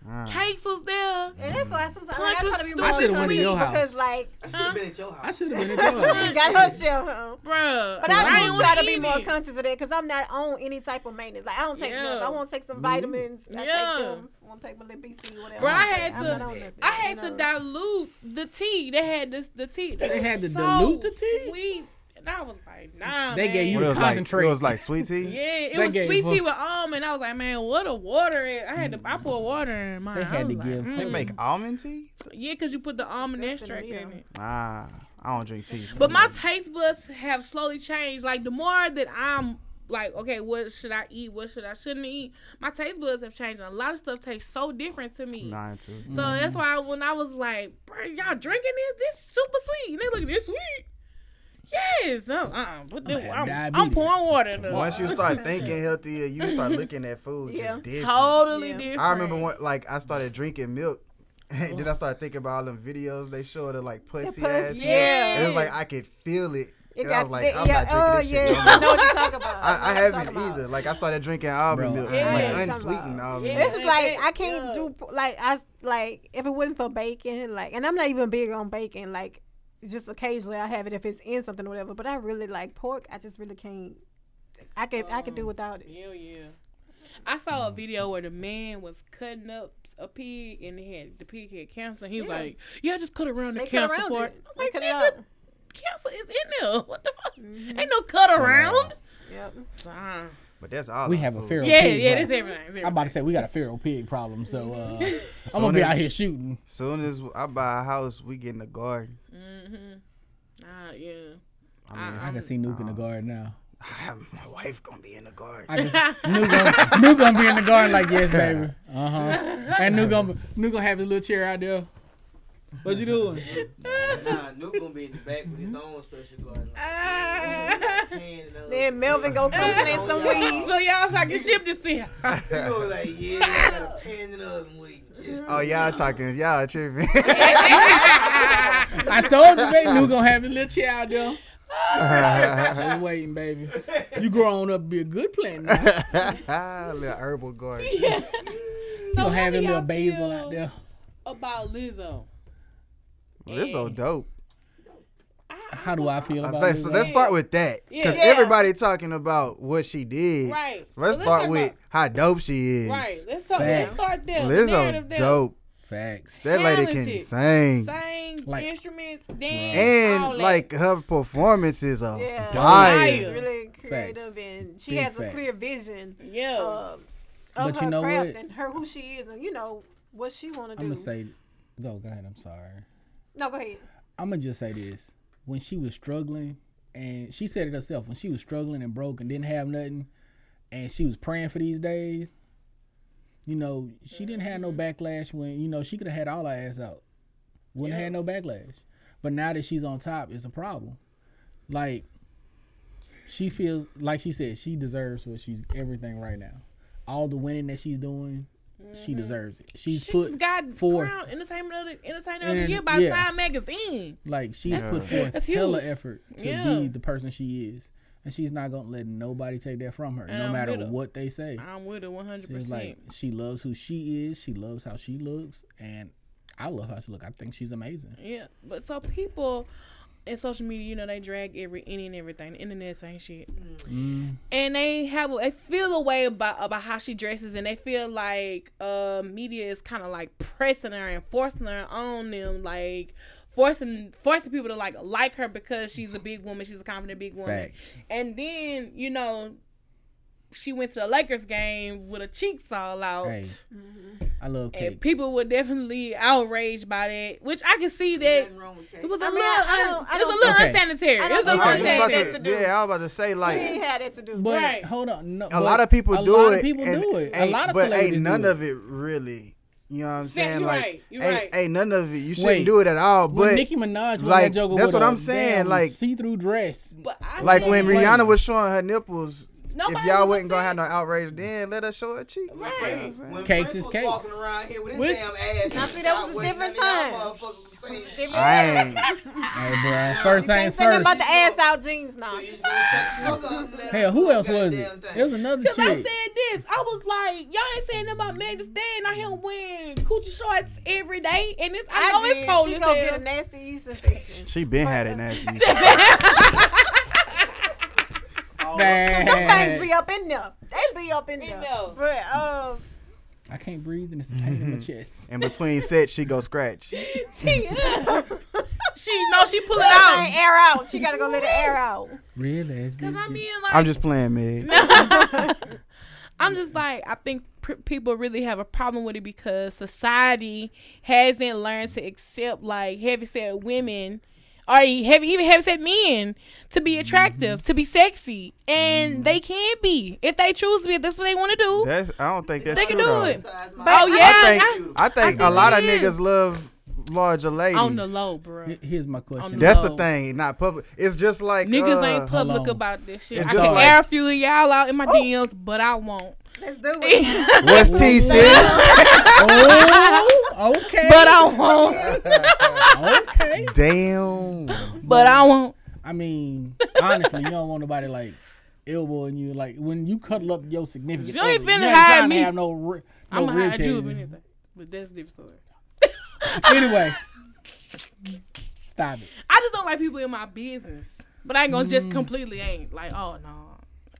Uh, Cakes was there. And that's why sometimes I try to be more sweet because like I should have been at your house. I should have been at your house. She got her shit home, bro. But I do try to be more conscious of that because I'm not on any type of maintenance. Like I don't take drugs. I won't take some vitamins. I take them. I won't take my little B C or whatever. Bro, I had to. I had to dilute the tea. They had this the tea. They had to dilute the tea. Sweet. And I was like, nah, they man. Gave you the concentrate. Like, it was like sweet tea? Yeah, it they was sweet tea with almond. I was like, man, what a water. It. I had to, I poured water in mine. They had to like, give. Mm. They make almond tea? Yeah, because you put the almond extract in it. Ah, I don't drink tea. But my taste buds have slowly changed. Like, the more that I'm like, okay, what should I eat? What should I shouldn't eat? My taste buds have changed. And a lot of stuff tastes so different to me. Nine too. So mm-hmm. that's why when I was like, bro, y'all drinking this? This super sweet. And they look, this sweet. Yes, I'm, I'm, I'm, I'm pouring water. Though. Once you start thinking healthier, you start looking at food yeah. just different. Totally yeah. different. I remember when, like, I started drinking milk, and then I started thinking about all them videos they showed of like pussy ass. Yeah, and it was like I could feel it. It and got, I was like, it, I'm yeah, not drinking oh, this yeah. shit. I know what you're talking about. I, I haven't either. About. Like, I started drinking almond milk, yeah, like yeah, unsweetened almond yeah. milk. This is like, I can't yeah. do like I like if it wasn't for bacon, like, and I'm not even big on bacon, like. Just occasionally I have it if it's in something or whatever, but I really like pork. I just really can't. I can um, I can do without it. Yeah, yeah. I saw a video where the man was cutting up a pig and he had the pig had cancer. And he was yeah. like, "Yeah, just cut around the they cancer around part." It. I'm like, nigga, cancer is in there. What the fuck? Mm-hmm. Ain't no cut around. Yep. Fine. But that's all. We have food. a feral yeah, pig. Yeah, yeah, that's everything, everything. I'm about to say we got a feral pig problem, so uh, I'm gonna be as, out here shooting. Soon as I buy a house, we get in the garden. Mm-hmm. Uh, yeah. I, mean, I, I can see Nuke uh, in the garden now. I, my wife gonna be in the garden. I just, Nuke, gonna, Nuke gonna be in the garden like yes, baby. Uh huh. And Nuke gonna Nuke gonna have his little chair out there. What you doing? Nah, Nuke gonna be in the back with his own special garden. Uh, then Melvin gonna come in uh, some weed. So y'all talking ship this thing. You know, like, yeah, I got a pan in the oven with just oh, y'all talking, y'all tripping. I told you, baby, Nuke gonna have his little chair out there. Just waiting, baby. You growing up, be a good plant now. A little herbal garden. Yeah. So you gonna have your little basil out there. About Lizzo. Well, this so dope. How do I feel about it? So let's start with that. Because yeah. everybody talking about what she did. Right. Let's, well, let's start with about, how dope she is. Right. Let's, talk, let's start there. Lizzo the dope. Facts. That talented. Lady can sing. Sing, like, instruments, dance, and all that. Like her performance is a yeah. fire. She's really creative facts. And she Big has facts. A clear vision yeah. uh, of but her you know craft what? And her who she is and, you know, what she want to do. I'm going to say, no, go ahead. I'm sorry. No, go ahead. I'm gonna just say this: when she was struggling, and she said it herself, when she was struggling and broke and didn't have nothing, and she was praying for these days, you know, she didn't have no backlash. When, you know, she could have had all her ass out, wouldn't yeah. have no backlash. But now that she's on top, it's a problem. Like, she feels like, she said, she deserves what she's everything right now. All the winning that she's doing, mm-hmm. she deserves it. She's she put just got forth entertainment of the, entertainment of the year by yeah. Time magazine. Like, she's yeah. put forth hella effort to yeah. be the person she is. And she's not going to let nobody take that from her, and no I'm matter what they say. I'm with her one hundred percent. She's like, she loves who she is. She loves how she looks. And I love how she looks. I think she's amazing. Yeah. But so people in social media, you know, they drag every any and everything. The internet's ain't shit. Mm. And they have, they feel a way about, about how she dresses, and they feel like uh, media is kind of like pressing her and forcing her on them, like, Forcing forcing people to like like her because she's a big woman, she's a confident big woman. Facts. And then, you know, she went to the Lakers game with her cheeks all out. Hey, mm-hmm. I love cakes. And people were definitely outraged by that, which I can see that it was a I mean, little, I don't, I don't, it was a little okay. unsanitary. It was a little unsanitary. Yeah, I was about to say, like, she had it to do. But right. hold on, no, a lot of people a do lot it. Of people do it. A lot of but ain't none of it really. You know what I'm saying? You're like, right. You're ain't, right. ain't none of it. You shouldn't Wait, do it at all. But Nicki Minaj, like, that that's what I'm saying. Like, see-through dress. But I like when Rihanna like, was showing her nipples. Nobody if y'all wasn't gonna have no outrage, then let her show her cheek. Right. When cakes is cakes. Walking around here with his Which, damn ass. I see that was a different time. Right. Hey, bro. First you things first. About the ass out jeans now. Hell, who else was it? There was another chick. Cause I said this. I was like, y'all ain't saying nothing about Megan Thee Stallion. I hear him wearing coochie shorts every day, and it's, I, I know did. It's cold. She gonna get a nasty yeast infection. She been had a nasty yeast infection. Them things be up in there. They be up in there. But um, I can't breathe and it's a pain mm-hmm. in my chest. In between sets, she go scratch. she, uh, she no, she pull it out. Air out. She gotta go let the air out. Really? Because I mean, like, I'm just playing, man. I'm just like, I think pr- people really have a problem with it because society hasn't learned to accept like heavyset women. Or heavy, even heavyset men to be attractive, mm-hmm. to be sexy, and mm-hmm. they can be if they choose to be. If that's what they want to do. That's, I don't think that's they true. They can do though. It. But oh yeah, I think, I, I think I a lot of niggas love larger ladies on the low, bro. Here's my question. The that's low. The thing, not public. It's just like niggas uh, ain't public about this shit. It's I can like, air a few of y'all out in my oh. D Ms, but I won't. Let's do it. What's T sis? Oh, okay. But I won't. Okay. Damn. But, but I won't. I mean, honestly, you don't want nobody like elbowing you. Like when you cuddle up your significant other, you ain't finna hide me. Have no, no I'm gonna hide you if anything. But that's a different story. Anyway, stop it. I just don't like people in my business. But I ain't gonna mm. just completely ain't like, oh no.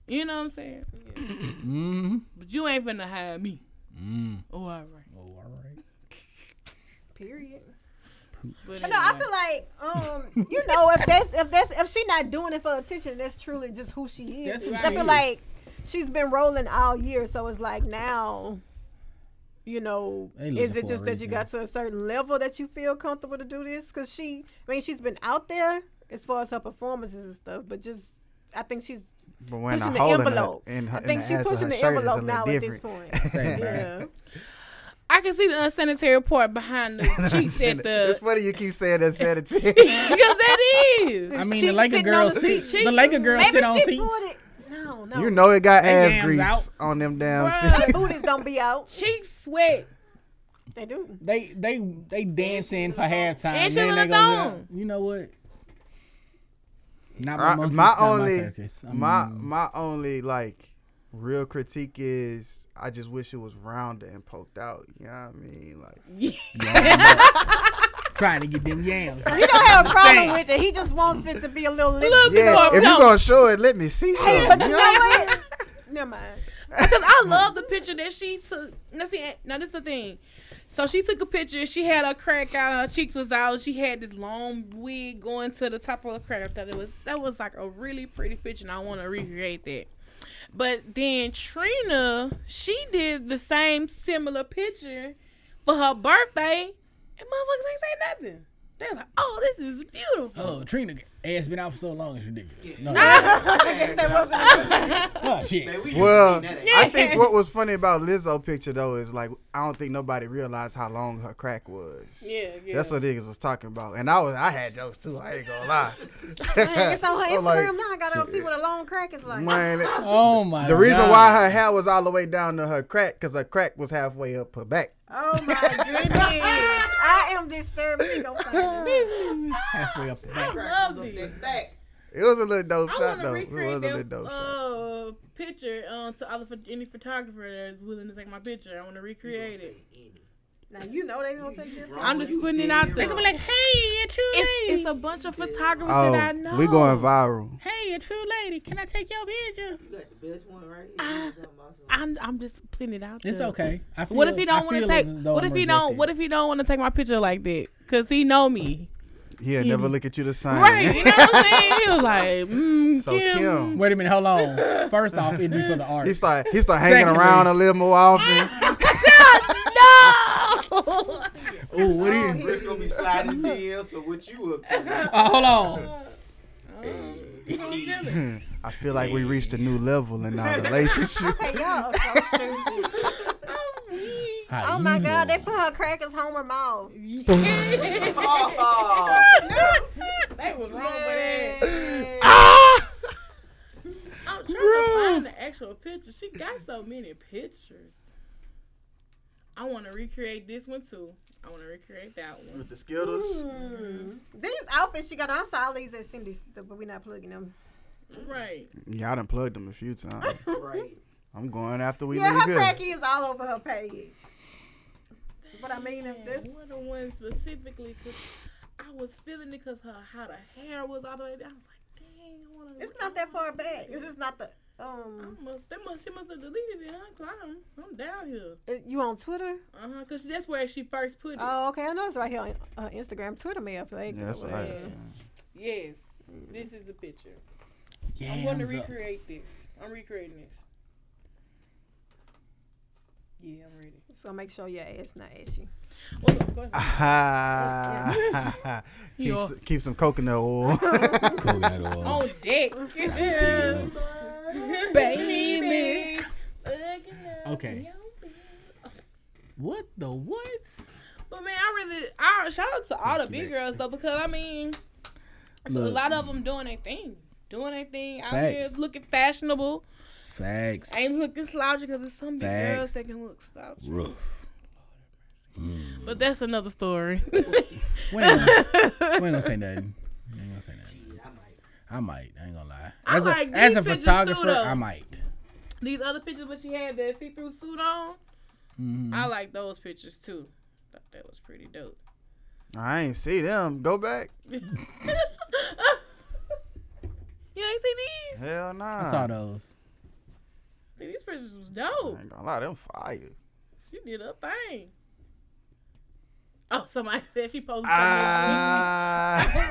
You know what I'm saying? Yeah. Mm-hmm. But you ain't finna hire me. Mm. Oh, all right. Oh, all right. Period. But anyway. No, I feel like, um, you know, if that's if that's if she not doing it for attention, that's truly just who she is. Right. I feel like she's been rolling all year, so it's like now, you know, is it just that you got to a certain level that you feel comfortable to do this? Because she, I mean, she's been out there as far as her performances and stuff, but just I think she's. But when pushing the envelope, in her, in her, I think she's pushing the envelope now at this point. Yeah. I can see the unsanitary part behind the cheeks at the. It's funny you keep saying unsanitary because that is. I mean, the Laker girl sits. The Laker girl sit on seats. No, no. You know it got ass grease out. On them damn seats. Booties don't be out. Cheeks sweat. They do. They they they dancing for halftime. And she look on. You know what? Not my, I, monkeys, my not only, my, my my only like real critique is I just wish it was rounder and poked out. You know what I mean? Like, yeah. Trying to get them yams. He don't have a problem with it. He just wants it to be a little. Limp. A little yeah, bit if you're gonna show it, let me see something. But you know what? Never mind. Because I love the picture that she took. Now see, now this is the thing. So she took a picture. She had her crack out. Her cheeks was out. She had this long wig going to the top of her crack. That it was that was like a really pretty picture, and I want to recreate that. But then Trina, she did the same similar picture for her birthday, and motherfuckers ain't say nothing. They was like, oh, this is beautiful. Oh, Trina ass been out for so long, it's ridiculous. No, no shit. Well, I think what was funny about Lizzo's picture, though, is like, I don't think nobody realized how long her crack was. Yeah, yeah. That's what niggas was talking about. And I was, I had jokes, too. I ain't gonna lie. Man, it's on her Instagram like, now. I gotta shit. see what a long crack is like. Man, it, oh, my God. The reason God. why her hair was all the way down to her crack, because her crack was halfway up her back. Oh, my goodness. I am disturbed. Halfway up the back. I love these. It was a little dope I shot, though. It was a little dope uh, shot. Picture uh, to all the, any photographer that is willing to take my picture. I want to recreate it. Now, you know they going to take this. I'm just putting it out there. They're going to be like, hey, a true lady. It's, it's a bunch of photographers oh, that I know. We going viral. Hey, a true lady. Can I take your picture? You got the best one right here. I'm, I'm just putting it out there. It's okay. I feel, what if he don't want to take, what if he don't, what if he don't want to take my picture like that? Because he know me. He'll never look at you the same. Right. You know what I'm saying? He was like, mm, so Kim. Kim. Wait a minute. Hold on. First off, it'd be for the art. He start, he start hanging Secondly. around a little more often. Oh, what are you? Chris gonna be sliding D Ms for what you up to? Uh, hold on. Oh, I feel like we reached a new level in our relationship. Okay, y'all so stupid. Oh my God, they put her crack as Homer Mall. Oh, that was wrong with that. Ah! I'm trying Bro. to find the actual picture. She got so many pictures. I want to recreate this one, too. I want to recreate that one. With the Skittles? Mm-hmm. These outfits she got on, I saw all these at Cindy's, but we're not plugging them. Right. Yeah, I done plugged them a few times. Right. I'm going after we yeah, leave here. Yeah, her cracky is all over her page. But I mean, if this... What the one specifically, because I was feeling it because how the hair was all the way down. I was like, dang, I want to... It's not that far back. It's just not the... Um, I must, that must, she must have deleted it, huh? Cause I'm, I'm down here. You on Twitter? Uh huh. Cause that's where she first put it. Oh, okay. I know it's right here on uh, Instagram, Twitter mail. Like, yeah, that's right. Yes, mm. This is the picture. Yeah, I'm going to recreate up. this. I'm recreating this. Yeah, I'm ready. So make sure your ass not ashy. Well, look, go ahead. Uh, keep, s- keep some coconut oil. Coconut oil on deck. Yeah. Baby. Okay. What the what? But man, I really I shout out to all the big girls though, because I mean, look, a lot of them doing their thing, doing their thing. Out here looking fashionable. Facts. Ain't looking slouchy because there's some big Facts. girls that can look slouchy. Rough. Mm. But that's another story. we, ain't gonna, we ain't gonna say nothing. We ain't gonna say nothing. I might. I ain't gonna lie. As I like a, these as a pictures photographer, too, I might. These other pictures when she had that see-through suit on, mm-hmm. I like those pictures too. Thought that was pretty dope. I ain't see them. Go back. You ain't see these? Hell nah. I saw those. These pictures was dope. I ain't gonna lie, them fire. She did her thing. Oh, somebody said she posted something. Uh...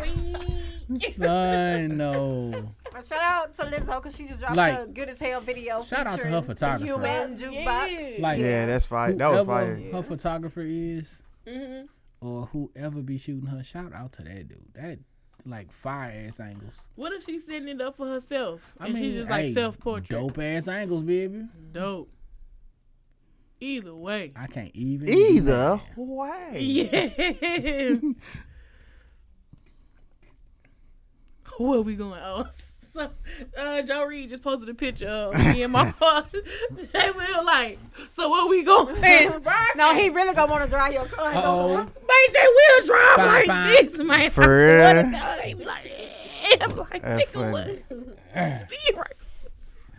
Son, no. Shout out to Lizzo because she just dropped like, a good as hell video. Shout out to her photographer. Human jukebox. Yeah. Like, yeah, that's fire. That was fire. Her yeah. photographer is, mm-hmm. or whoever be shooting her. Shout out to that dude. That like fire ass angles. What if she's setting it up for herself? I and mean, she's just like hey, self portrait. Dope ass angles, baby. Dope. Either way, I can't even. Either way. Yeah. Where are we going? Oh, so uh, Joe Reed just posted a picture of me and my father. Jay Will like, so where we going? No, he really gonna want to drive your car. Oh, man, Jay Will drive bye, like bye. this, man. For I swear real? to God, he be like, eh. I'm like, nigga, what? Speed race.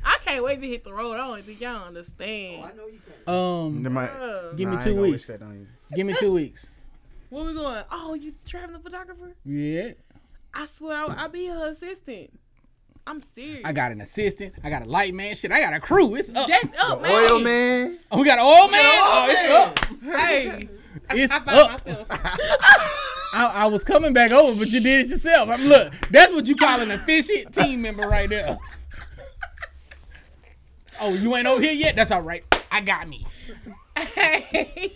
I can't wait to hit the road. I don't think y'all understand. Oh, I know you can. Um, might, uh, give me nah, two weeks. Give me two weeks. Where we going? Oh, you driving the photographer? Yeah. I swear, I'll be her assistant. I'm serious. I got an assistant. I got a light man. Shit, I got a crew. It's up. That's up, the man. Oil man. Oh, we got an oil man? Oh, it's up. Hey. It's I, I up. Myself. I, I was coming back over, but you did it yourself. I'm, look, that's what you call an efficient team member right there. Oh, you ain't over here yet? That's all right. I got me. Hey.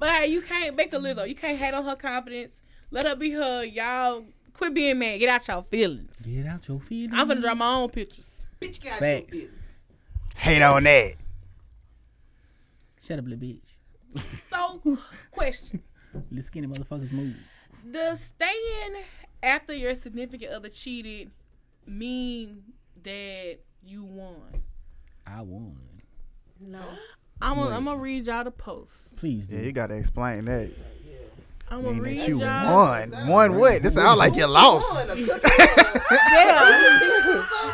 But hey, you can't, back to Lizzo, you can't hate on her confidence. Let her be her. Y'all quit being mad. Get out your feelings. Get out your feelings. I'm gonna draw my own pictures. Bitch, get out your feelings. Hate on that. Shut up, little bitch. So, question. Little skinny motherfuckers move. Does staying after your significant other cheated mean that you won? I won. No. I'm gonna read y'all the post. Please do. Yeah, you gotta explain that. I'm gonna read that you y'all. won. Won what? This sounds like you lost. Yeah,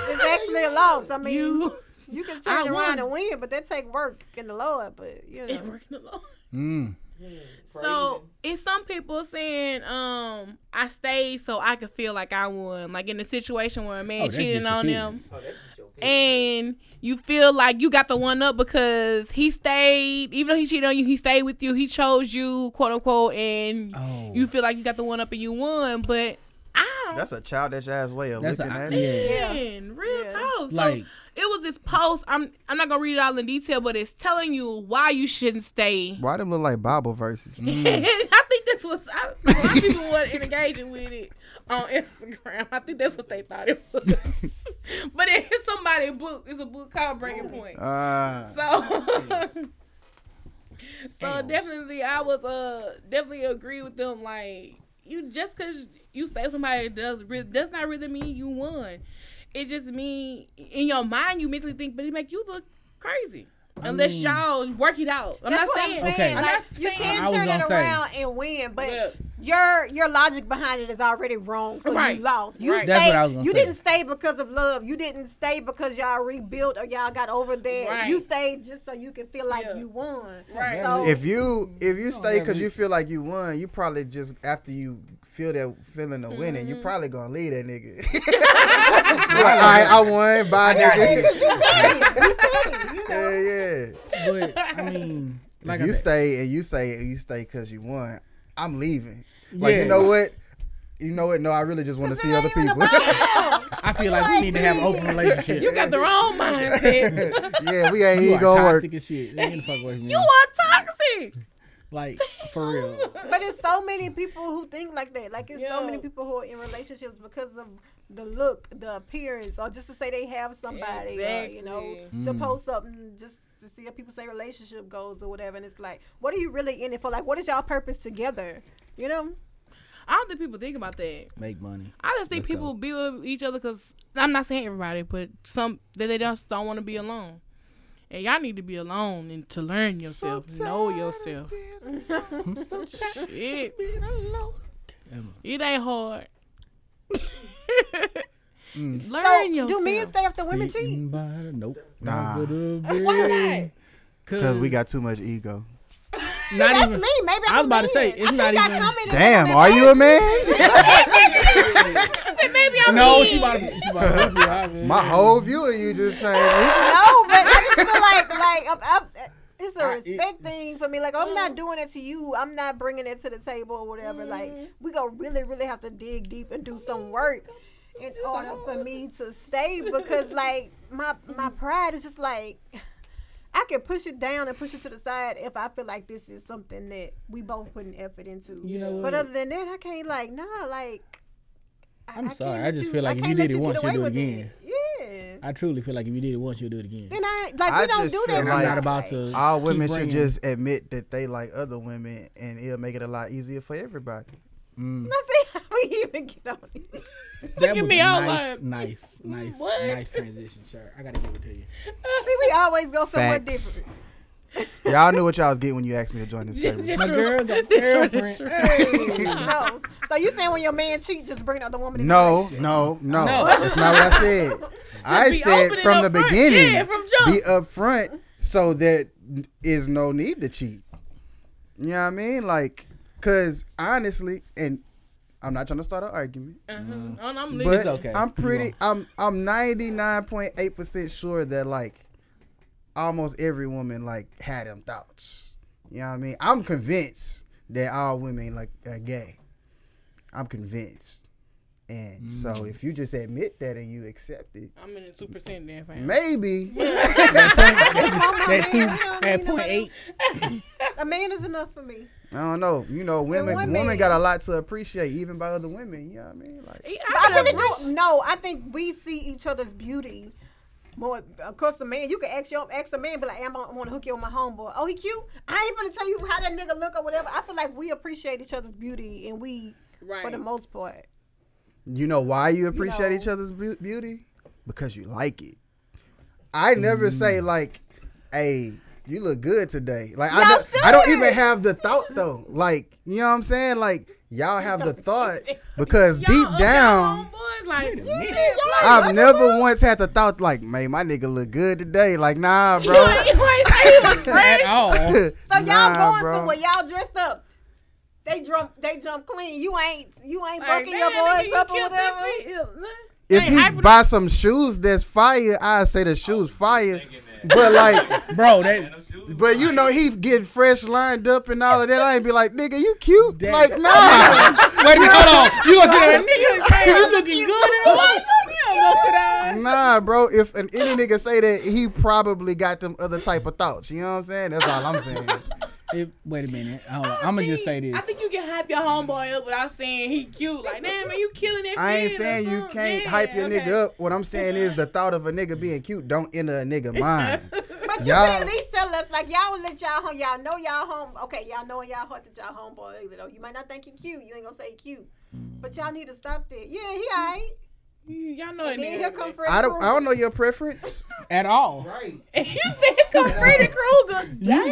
it's actually a loss. I mean, you, you can turn I around won. and win, but that take work in the Lord. But you know, it work in the Lord. Mm. So it's some people saying, um, I stayed so I could feel like I won. Like in a situation where a man oh, cheated on them, oh, and you feel like you got the one up because he stayed, even though he cheated on you, he stayed with you, he chose you, quote unquote, and oh. you feel like you got the one up and you won. But I that's a childish ass way of that's looking a, at yeah. it. Man, real yeah. talk. So, like, it was this post. I'm I'm not gonna read it all in detail, but it's telling you why you shouldn't stay. Why them look like Bible verses? Mm. I think that's what I, a lot of people were engaging with it on Instagram. I think that's what they thought it was. But it's somebody's book. It's a book called Breaking Point. Uh, so, so definitely, I was uh definitely agree with them. Like, you just cause you stay with somebody does really, does not really mean you won. It just mean in your mind you mentally think, but it make you look crazy unless I mean, y'all work it out. I'm that's not saying, I'm saying. Okay. Like, I'm not you saying, can turn it around say. and win, but yeah. your your logic behind it is already wrong. So right. you lost. You right. stayed, that's what I was gonna You say. didn't stay because of love. You didn't stay because y'all rebuilt or y'all got over there. Right. You stayed just so you can feel like yeah. you won. Right. So, if you if you stay because you feel like you won, you probably just after you. feel that feeling of winning, mm-hmm. you probably gonna leave that nigga. All right, I won, bye nigga. Yeah, yeah. But I mean, like if you I stay said. and you say you stay because you won, I'm leaving. Like yeah. you know what? You know what? No, I really just want to see other people. I feel like we need to have an open relationship. You got the wrong mindset. Yeah, we ain't here gonna work. You are toxic as shit. The fuck with me. You are toxic. Like, for real. But it's so many people who think like that. Like, it's yeah. so many people who are in relationships because of the look, the appearance, or just to say they have somebody, exactly. or, you know, mm. to post something just to see if people say relationship goals or whatever. And it's like, what are you really in it for? Like, what is y'all purpose together? You know? I don't think people think about that. Make money. I just think Let's people go. be with each other because, I'm not saying everybody, but some, that they just don't want to be alone. And y'all need to be alone and to learn yourself, so know yourself. I'm so tired of being alone. It ain't hard. mm. Learn so yourself. Do men stay after women cheat? By, nope. Nah. Why not? Because we got too much ego. See, not that's even, me. Maybe I'm I was about to say it's I not even. Damn, are you a man? I said maybe I'm. No, mean. she about to. She about to I mean. My whole view of you just changed. No, but I just feel like like I'm, I'm, it's a respect I, it, thing for me. Like I'm not doing it to you. I'm not bringing it to the table or whatever. Mm. Like we gonna really, really have to dig deep and do some work in order for me to stay because like my my pride is just like. I can push it down and push it to the side if I feel like this is something that we both put an effort into. You know, but other than that, I can't like, nah, like. I, I'm I sorry. I just you, feel like if you did it once, you'll do it again. It. Yeah. I truly feel like if you did it once, you'll do it again. Then I, like, I we don't do that. Like I'm not about to. All women should just admit that they like other women and it'll make it a lot easier for everybody. Mm. Let's see how we even get on it. That was me all nice, nice, nice, what? nice transition, sir. I gotta give it to you. See, we always go somewhere Facts. different. Y'all knew what y'all was getting when you asked me to join this table. My girl, the girlfriend. Hey, no. So you saying when your man cheat, just bring out the woman? No, no, no, no. That's not what I said. I said from the front. beginning, yeah, from be upfront, so there is no need to cheat. You know what I mean? Like. Cause honestly, and I'm not trying to start an argument, mm-hmm. but I'm, it's okay. I'm pretty, I'm I'm ninety-nine point eight percent sure that like almost every woman like had them thoughts. You know what I mean? I'm convinced that all women like are gay. I'm convinced, and mm-hmm. so if you just admit that and you accept it, I'm in the two percent then. Maybe yeah. that, that, that, that two, that point eight. A man is enough for me. I don't know. You know, women women, women got a lot to appreciate, even by other women. You know what I mean? Like, I, I really do. No, I think we see each other's beauty more. Of course, a man, you can ask your ask a man, be like, hey, I'm gonna, I want to hook you with my homeboy. Oh, he cute. I ain't gonna tell you how that nigga look or whatever. I feel like we appreciate each other's beauty, and we, right. for the most part. You know why you appreciate you know. each other's beauty? Because you like it. I never mm. say like, hey, you look good today. Like y'all I, don't, I don't even have the thought though. Like, you know what I'm saying? Like y'all have the thought because y'all, deep down, like, yeah, I've never you? once had the thought like, man, my nigga look good today. Like, nah, bro. You ain't, you ain't say he was fresh. At all. So y'all nah, going bro. somewhere? Y'all dressed up? They jump, they jump clean. You ain't, you ain't like, bucking your boys up or whatever. If hey, he I, buy some shoes that's fire, I say the shoes fire. But like, bro, that. But you know he get fresh lined up and all of that. I ain't be like, nigga, you cute. Damn. Like, nah. Wait, hold on. You gonna sit there, nigga? Hey, you looking good in the water? You gonna sit down? Nah, bro. If an any nigga say that, he probably got them other type of thoughts. You know what I'm saying? That's all I'm saying. If, wait a minute. Hold on. I'm going to just say this. I think you can hype your homeboy up without saying he cute. Like, damn, man, you killing that I ain't saying you can't yeah, hype your okay. nigga up. What I'm saying is the thought of a nigga being cute don't enter a nigga mind. But you can at least tell us, like, y'all will let y'all home. Y'all know y'all home. Okay, y'all know in y'all heart that y'all homeboy ugly, though. You might not think he cute. You ain't going to say he cute. But y'all need to stop that. Yeah, he all right. Y'all know it. He'll come Freddy I don't. I don't know your preference at all. Right. You said come Freddy Krueger. Damn.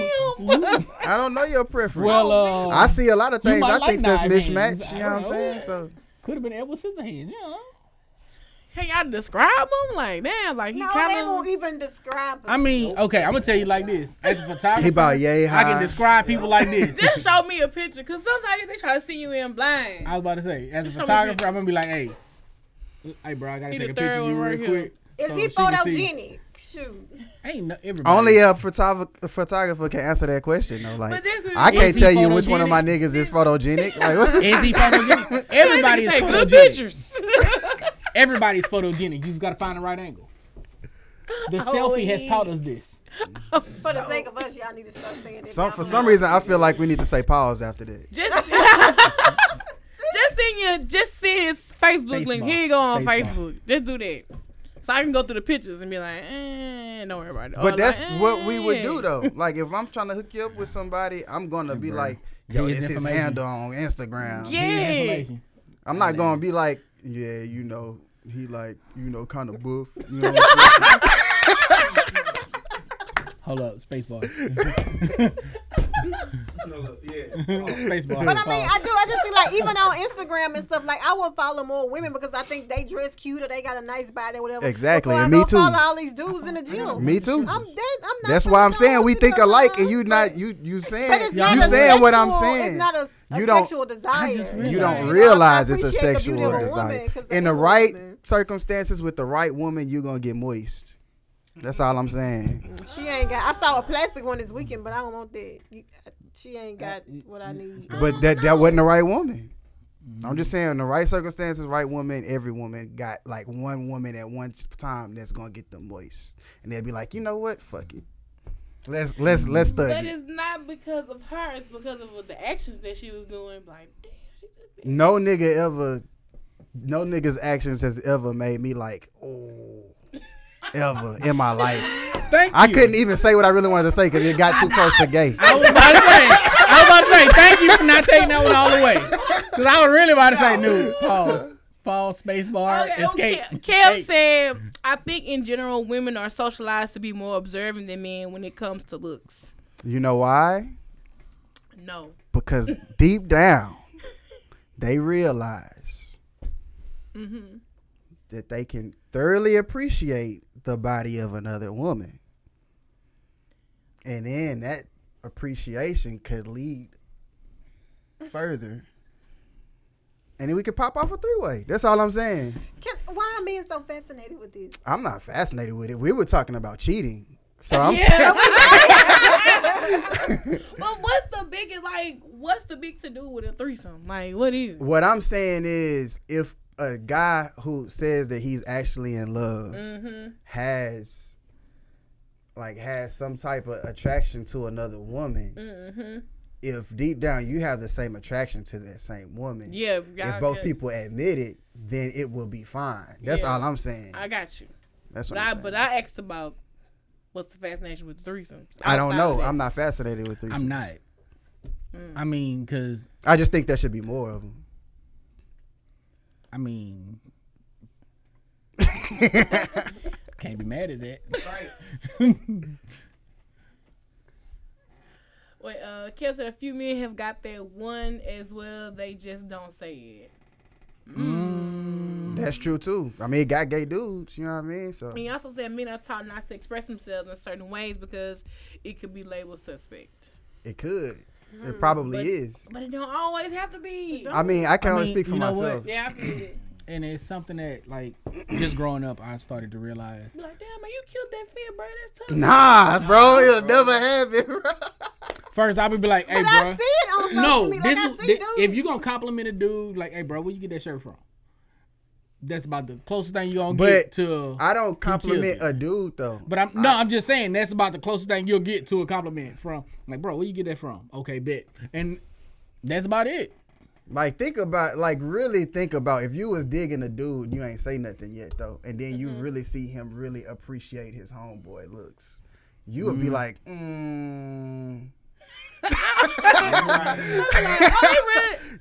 I don't know your preference. Well, uh, I see a lot of things. I like think that's mismatched. You know what I'm saying? So could have been Edward Scissorhands. Yeah. Can y'all describe him? Like damn, like he no, kind of. No, they won't even describe him. I mean, okay, I'm gonna tell you like this. As a photographer, he about yay high. I can describe people like this. Just show me a picture, cause sometimes they try to see you in blind. I was about to say, as Just a photographer, a I'm gonna be like, hey. Hey, bro, I gotta he take a picture of you real quick. quick. Is so he photogenic? Shoot. Ain't no, everybody. Only a photog- photographer can answer that question, though. Like, I can't tell you which one of my niggas is photogenic. Like, is he photogenic? Everybody is photogenic. Good pictures. Everybody's photogenic. You just gotta find the right angle. The oh, selfie yeah. has taught us this. For so, the sake of us, y'all need to start saying this. Some, for some know. reason, I feel like we need to say pause after that. Just. Just send your, just send his Facebook Face link. Here you go on Face Facebook. Mark. Just do that, so I can go through the pictures and be like, eh, don't worry about it. But or that's like, eh. what we would do though. Like if I'm trying to hook you up with somebody, I'm gonna hey, be bro. like, yo, this is handle on Instagram. Yeah. I'm not gonna be like, yeah, you know, he like, you know, kind of buff. You know what Hold up, Spacebar. no, yeah. Oh, Spacebar. But I mean, I do. I just think like even on Instagram and stuff, like I will follow more women because I think they dress cute or they got a nice body or whatever. Exactly, and I me too. Follow all these dudes in the gym. Me too. I'm, that, I'm not That's why I'm saying we think alike, and you not you you saying you saying sexual, what I'm saying. It's not a, a you sexual don't, desire. You don't realize it's a sexual desire. In the right woman. circumstances with the right woman, you're gonna get moist. That's all I'm saying. She ain't got. I saw a plastic one this weekend, but I don't want that. She ain't got what I need. But that that wasn't the right woman. Mm-hmm. I'm just saying, in the right circumstances, right woman, every woman got like one woman at one time that's gonna get them moist, and they'll be like, you know what, fuck it, let's let's let's study. But it's not because of her. It's because of what the actions that she was doing. Like, damn, she did that. No nigga ever, no nigga's actions has ever made me like, oh. Ever in my life. Thank you. I couldn't even say what I really wanted to say because it got too close to gay. I was about to say, I was about to say, thank you for not taking that one all the way. Because I was really about to say, no, pause, pause, space bar, okay, escape. Okay. Kev said, I think in general, women are socialized to be more observant than men when it comes to looks. You know why? No. Because deep down, they realize mm-hmm. that they can thoroughly appreciate the body of another woman, and then that appreciation could lead further, and then we could pop off a three-way. That's all I'm saying. Can, why am I being so fascinated with this? I'm not fascinated with it. We were talking about cheating, so I'm yeah. saying. But what's the biggest like? What's the big to do with a threesome? Like, what is? What I'm saying is if. A guy who says that he's actually in love mm-hmm. has like has some type of attraction to another woman, mm-hmm. if deep down you have the same attraction to that same woman, yeah, if, if both could. people admit it, then it will be fine. That's yeah. all I'm saying. I got you. That's what but I'm I, saying. But I asked about what's the fascination with threesomes. I don't know. I'm not fascinated with threesomes. I'm not. Mm. I mean, because I just think there should be more of them. I mean, can't be mad at that. Right. Wait, uh, Kel said a few men have got that one as well. They just don't say it. Mm. That's true too. I mean, it got gay dudes. You know what I mean? So. And he also said men are taught not to express themselves in certain ways because it could be labeled suspect. It could. Mm, it probably but, is. But it don't always have to be. I mean, I can I only mean, speak for you know myself. What? Yeah, I feel it. And it's something that, like, just growing up, I started to realize. Like, damn, man, you killed that fit, bro. That's tough. Nah, nah bro, it'll bro. never happen, bro. First, I would be like, hey, but bro. I see it on social no, media. This like, is, th- if you gonna compliment a dude, like, hey, bro, where you get that shirt from? That's about the closest thing you gonna but get to. I don't compliment a dude though. But I'm no, I, I'm just saying that's about the closest thing you'll get to a compliment from. Like, bro, where you get that from? Okay, bet. And that's about it. Like, think about, like, really think about if you was digging a dude, you ain't say nothing yet, though. And then you mm-hmm. really see him really appreciate his homeboy looks. You would mm. be like, mm.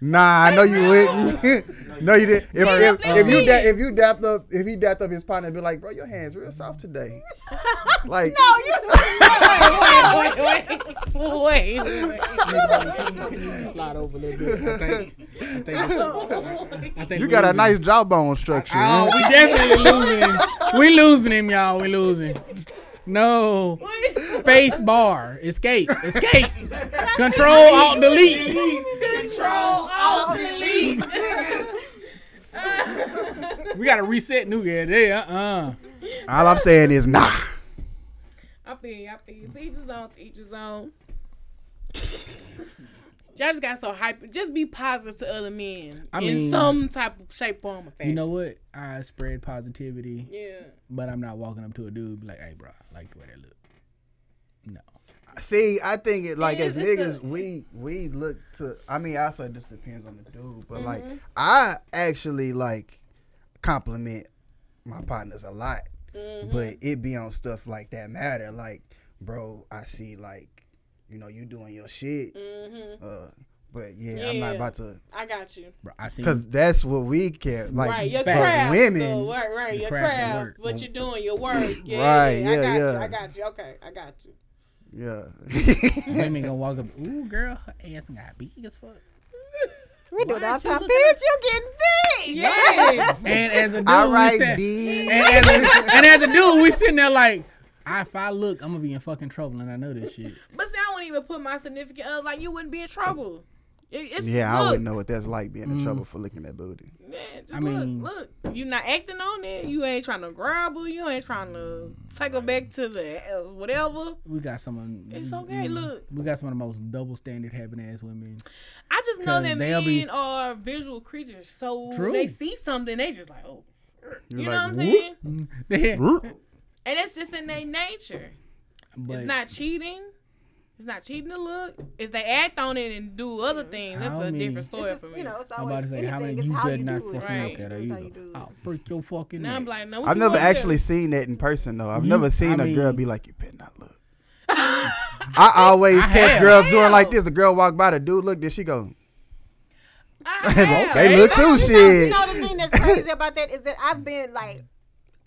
Nah, I know you wouldn't. No, you didn't. If, if, if, you da- if you dapped up, if he dapped up his partner and be like, bro, your hand's real soft today. Like, no, you wait, wait, wait, wait, wait. Slide over a little bit. I think, I think, I think you got losing. a nice jawbone structure. Oh, we definitely losing. We losing him, y'all. We losing. No. What? Space bar. Escape. Escape. Control, alt, delete. Control, alt, delete. We got to reset new guy there. Uh-uh. All I'm saying is nah. I feel you. I feel you. Teach his own. Teach his own. Y'all just got so hype. Just be positive to other men. I mean, in some type of shape, form, or fashion. You know what? I spread positivity. Yeah. But I'm not walking up to a dude like, hey, bro, I like the way that look. No. See, I think it like yeah, as niggas, a- we we look to. I mean, I say this depends on the dude, but mm-hmm. like I actually like compliment my partners a lot, mm-hmm. but it be on stuff like that matter. Like, bro, I see like. You know, you doing your shit. Mm-hmm. Uh, but yeah, yeah, I'm not about to. I got you. Bro, I see. Because that's what we care. Like, right, your craft. Women. So, right, right. Your craft. craft what you doing, your work. Yeah, right, yeah, I got yeah. you. I got you. Okay, I got you. Yeah. Women gonna walk up. Ooh, girl, her ass got big as fuck. We do that top bitch. You getting big. Yes. And as a dude, all right, we and, as, and as a dude, we sitting there like, I, if I look, I'm gonna be in fucking trouble, and I know this shit. But see, I wouldn't even put my significant other, like, you wouldn't be in trouble. It, it's, yeah, look. I wouldn't know what that's like being in mm. trouble for licking that booty. Man, just I look, mean, look, you not acting on it. You ain't trying to grabble. You ain't trying to take her back to the uh, whatever. We got someone. It's okay. Mm, look, we got some of the most double standard having ass women. I just know that men be, are visual creatures, so true. They see something, they just like, oh, You're you know like, what I'm saying? Whoop. And it's just in their nature. But it's not cheating. It's not cheating to look. If they act on it and do other things, that's a many, different story just, for me. You know, it's always I'm about to say, anything, how many you better not fucking right. look at her either. I'll break your fucking neck. I'm like, no, what I've never actually do? seen that in person, though. I've you, never seen I mean, a girl be like, you better not look. I always I catch have. girls doing like this. The girl walk by, the dude look, then she go. They look too shit. You know, the thing that's crazy about that is that I've been like,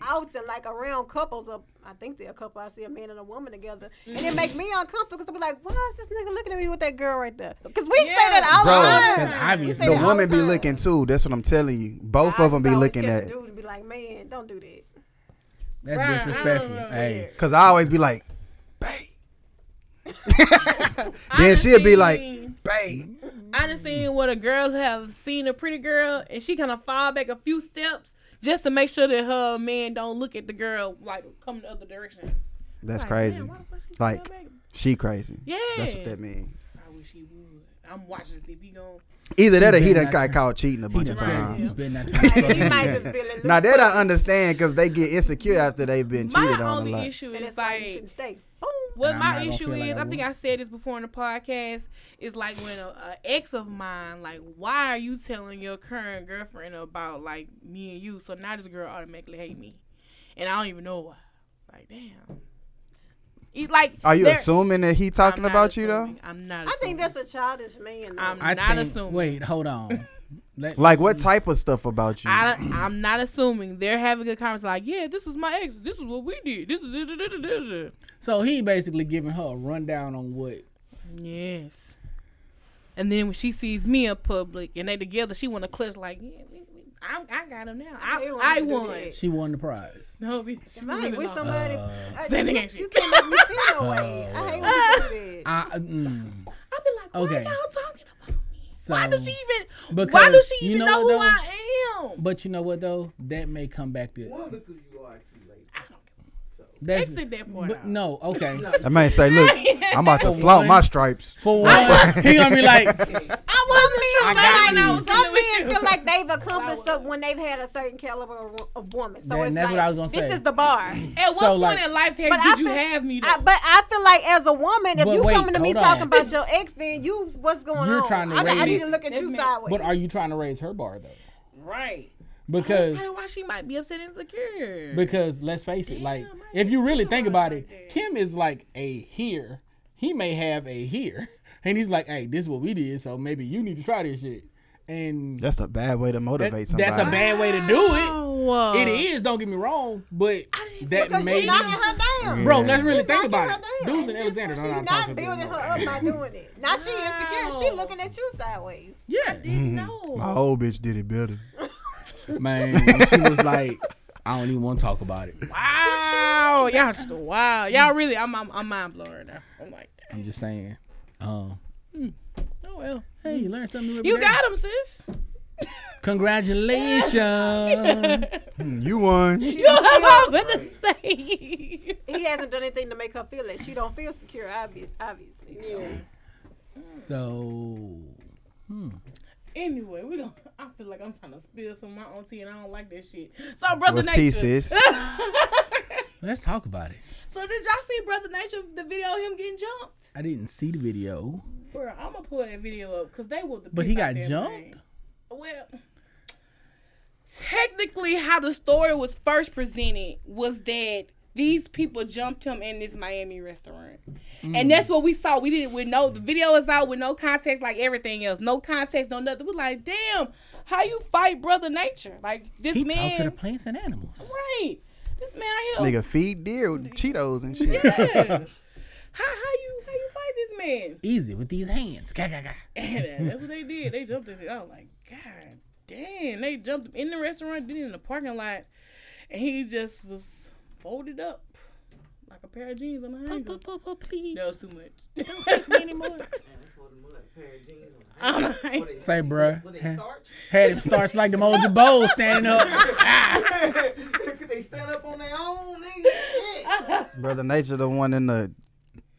I would say, like, around couples, of, I think they're a couple, I see a man and a woman together, mm-hmm. and it make me uncomfortable, because I'll be like, why is this nigga looking at me with that girl right there? Because we yeah. say that all the time. Bro, the woman be looking, too. That's what I'm telling you. Both I of them be looking at it. Dude be like, man, don't do that. That's right, disrespectful. Hey, because I always be like, babe. Then she'll be like, babe. I done seen where the girls have seen a pretty girl, and she kind of fall back a few steps, just to make sure that her man don't look at the girl like coming the other direction. That's like, crazy. Man, she like she crazy. Yeah. That's what that means. I wish he would. I'm watching to see if he gone. Either that or he done got caught cheating a bunch of times. Now that I understand because they get insecure after they've been cheated on a lot. My only issue is like, what my issue is, I think I said this before in the podcast, is like when an ex of mine, like, why are you telling your current girlfriend about like me and you? So now this girl automatically hate me. And I don't even know why. Like, damn. He's like, are you assuming that he talking about assuming. you though? I'm not. Assuming. I think that's a childish man. Though. I'm I not think, assuming. Wait, hold on. Let, like what type of stuff about you? I, I'm not assuming. They're having a conversation like, yeah, this was my ex. This is what we did. This is. Da, da, da, da, da. So he basically giving her a rundown on what. Yes. And then when she sees me in public and they together, she want to clutch like, yeah. I, I got him now. I, I won. She won the prize. No, we might with somebody. Uh, uh, standing you, you can't make me feel no way. Uh, I hate when you do that. I, mm. I be like, why okay. y'all talking about me? So, why does she even? Because why does she even you know, know who though? I am? But you know what though? That may come back to. Well, look who you are too late. I don't care. So. Exit that part. But, no, okay. no. I may say, look, I'm about to flaunt my stripes. For what? He gonna be like. Some men feel like they've accomplished stuff when they've had a certain caliber of, of woman. So Man, it's that's like, what I was gonna say. This is the bar. At what so point like, in life did I you feel, have me? I, but I feel like as a woman, if you wait, coming to me on. talking about your ex, then you what's going You're on? Trying to I, raise, I need to look at you meant, sideways. But are you trying to raise her bar though? Right. Because I why she might be upset and insecure. Because let's face it, Damn, like right, if you really think about right it, there. Kim is like a here. He may have a here. And he's like, hey, this is what we did, so maybe you need to try this shit. And that's a bad way to motivate that, somebody. That's a bad way to do it. Wow. It is, don't get me wrong, but that may... knocking her down. Bro, yeah. let's really think about it. Dudes and Alexander, no, no, I'm talking about She's not building her up by doing it. Now wow. she insecure. She looking at you sideways. Yeah. I didn't mm-hmm. know. My old bitch did it better. Man, she was like... I don't even want to talk about it. Wow. Y'all just wow. Y'all really, I'm, I'm, I'm mind blown right now. I'm like... I'm just saying... Um, mm. Oh well. Hey, you learned something. You there. Got him, sis. Congratulations. mm, you won. You I'm gonna say. He hasn't done anything to make her feel that she don't feel secure. Obviously. obviously yeah. Mm. So. Hmm. Anyway, we gonna. I feel like I'm trying to spill some of my own tea, and I don't like that shit. So, brother, what's nature. Tea, sis? Let's talk about it. So did y'all see Brother Nature, the video of him getting jumped? I didn't see the video. Bro, I'm going to pull that video up because they will. The but he got jumped? Thing. Well, technically how the story was first presented was that these people jumped him in this Miami restaurant. Mm. And that's what we saw. We didn't, with no, the video is out with no context like everything else. No context, no nothing. We're like, damn, how you fight Brother Nature? Like this he man. He talked to the plants and animals. Right. This man out here. This nigga feed deer with Cheetos and shit. Yeah. how how you how you fight this man? Easy with these hands. Gah, gah, gah. And that's what they did. They jumped him. I was like, God damn. They jumped him in the restaurant, then in the parking lot, and he just was folded up like a pair of jeans on the hanger. Oh, oh, oh, please. That was too much. Don't hate me anymore. I'm like, say, bruh. Had him starch like them old Jabos standing up. Could they stand up on their own? Nigga? Brother Nature, the one in the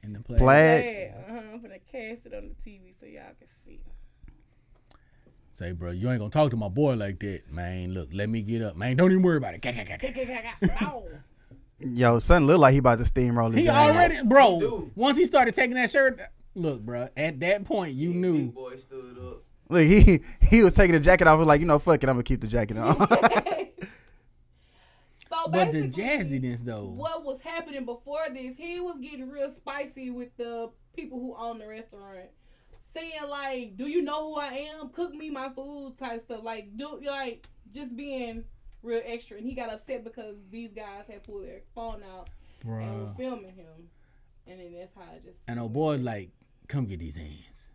in the plaid. Yeah, uh-huh. I'm gonna cast it on the T V so y'all can see. Say, bro, you ain't gonna talk to my boy like that, man. Look, let me get up, man. Don't even worry about it. Yo, son, look like he about to steamroll his. He ass. Already, bro. He once he started taking that shirt. Look, bro. At that point, you he, knew. Boy stood up. Look, he he was taking the jacket off. Was like, you know, fuck it, I'm gonna keep the jacket on. So but the jazziness, though. What was happening before this? He was getting real spicy with the people who own the restaurant, saying like, "Do you know who I am? Cook me my food," type stuff. Like, do like just being real extra. And he got upset because these guys had pulled their phone out Bruh. and was filming him. And then that's how it just. And old boy like. Come get these hands.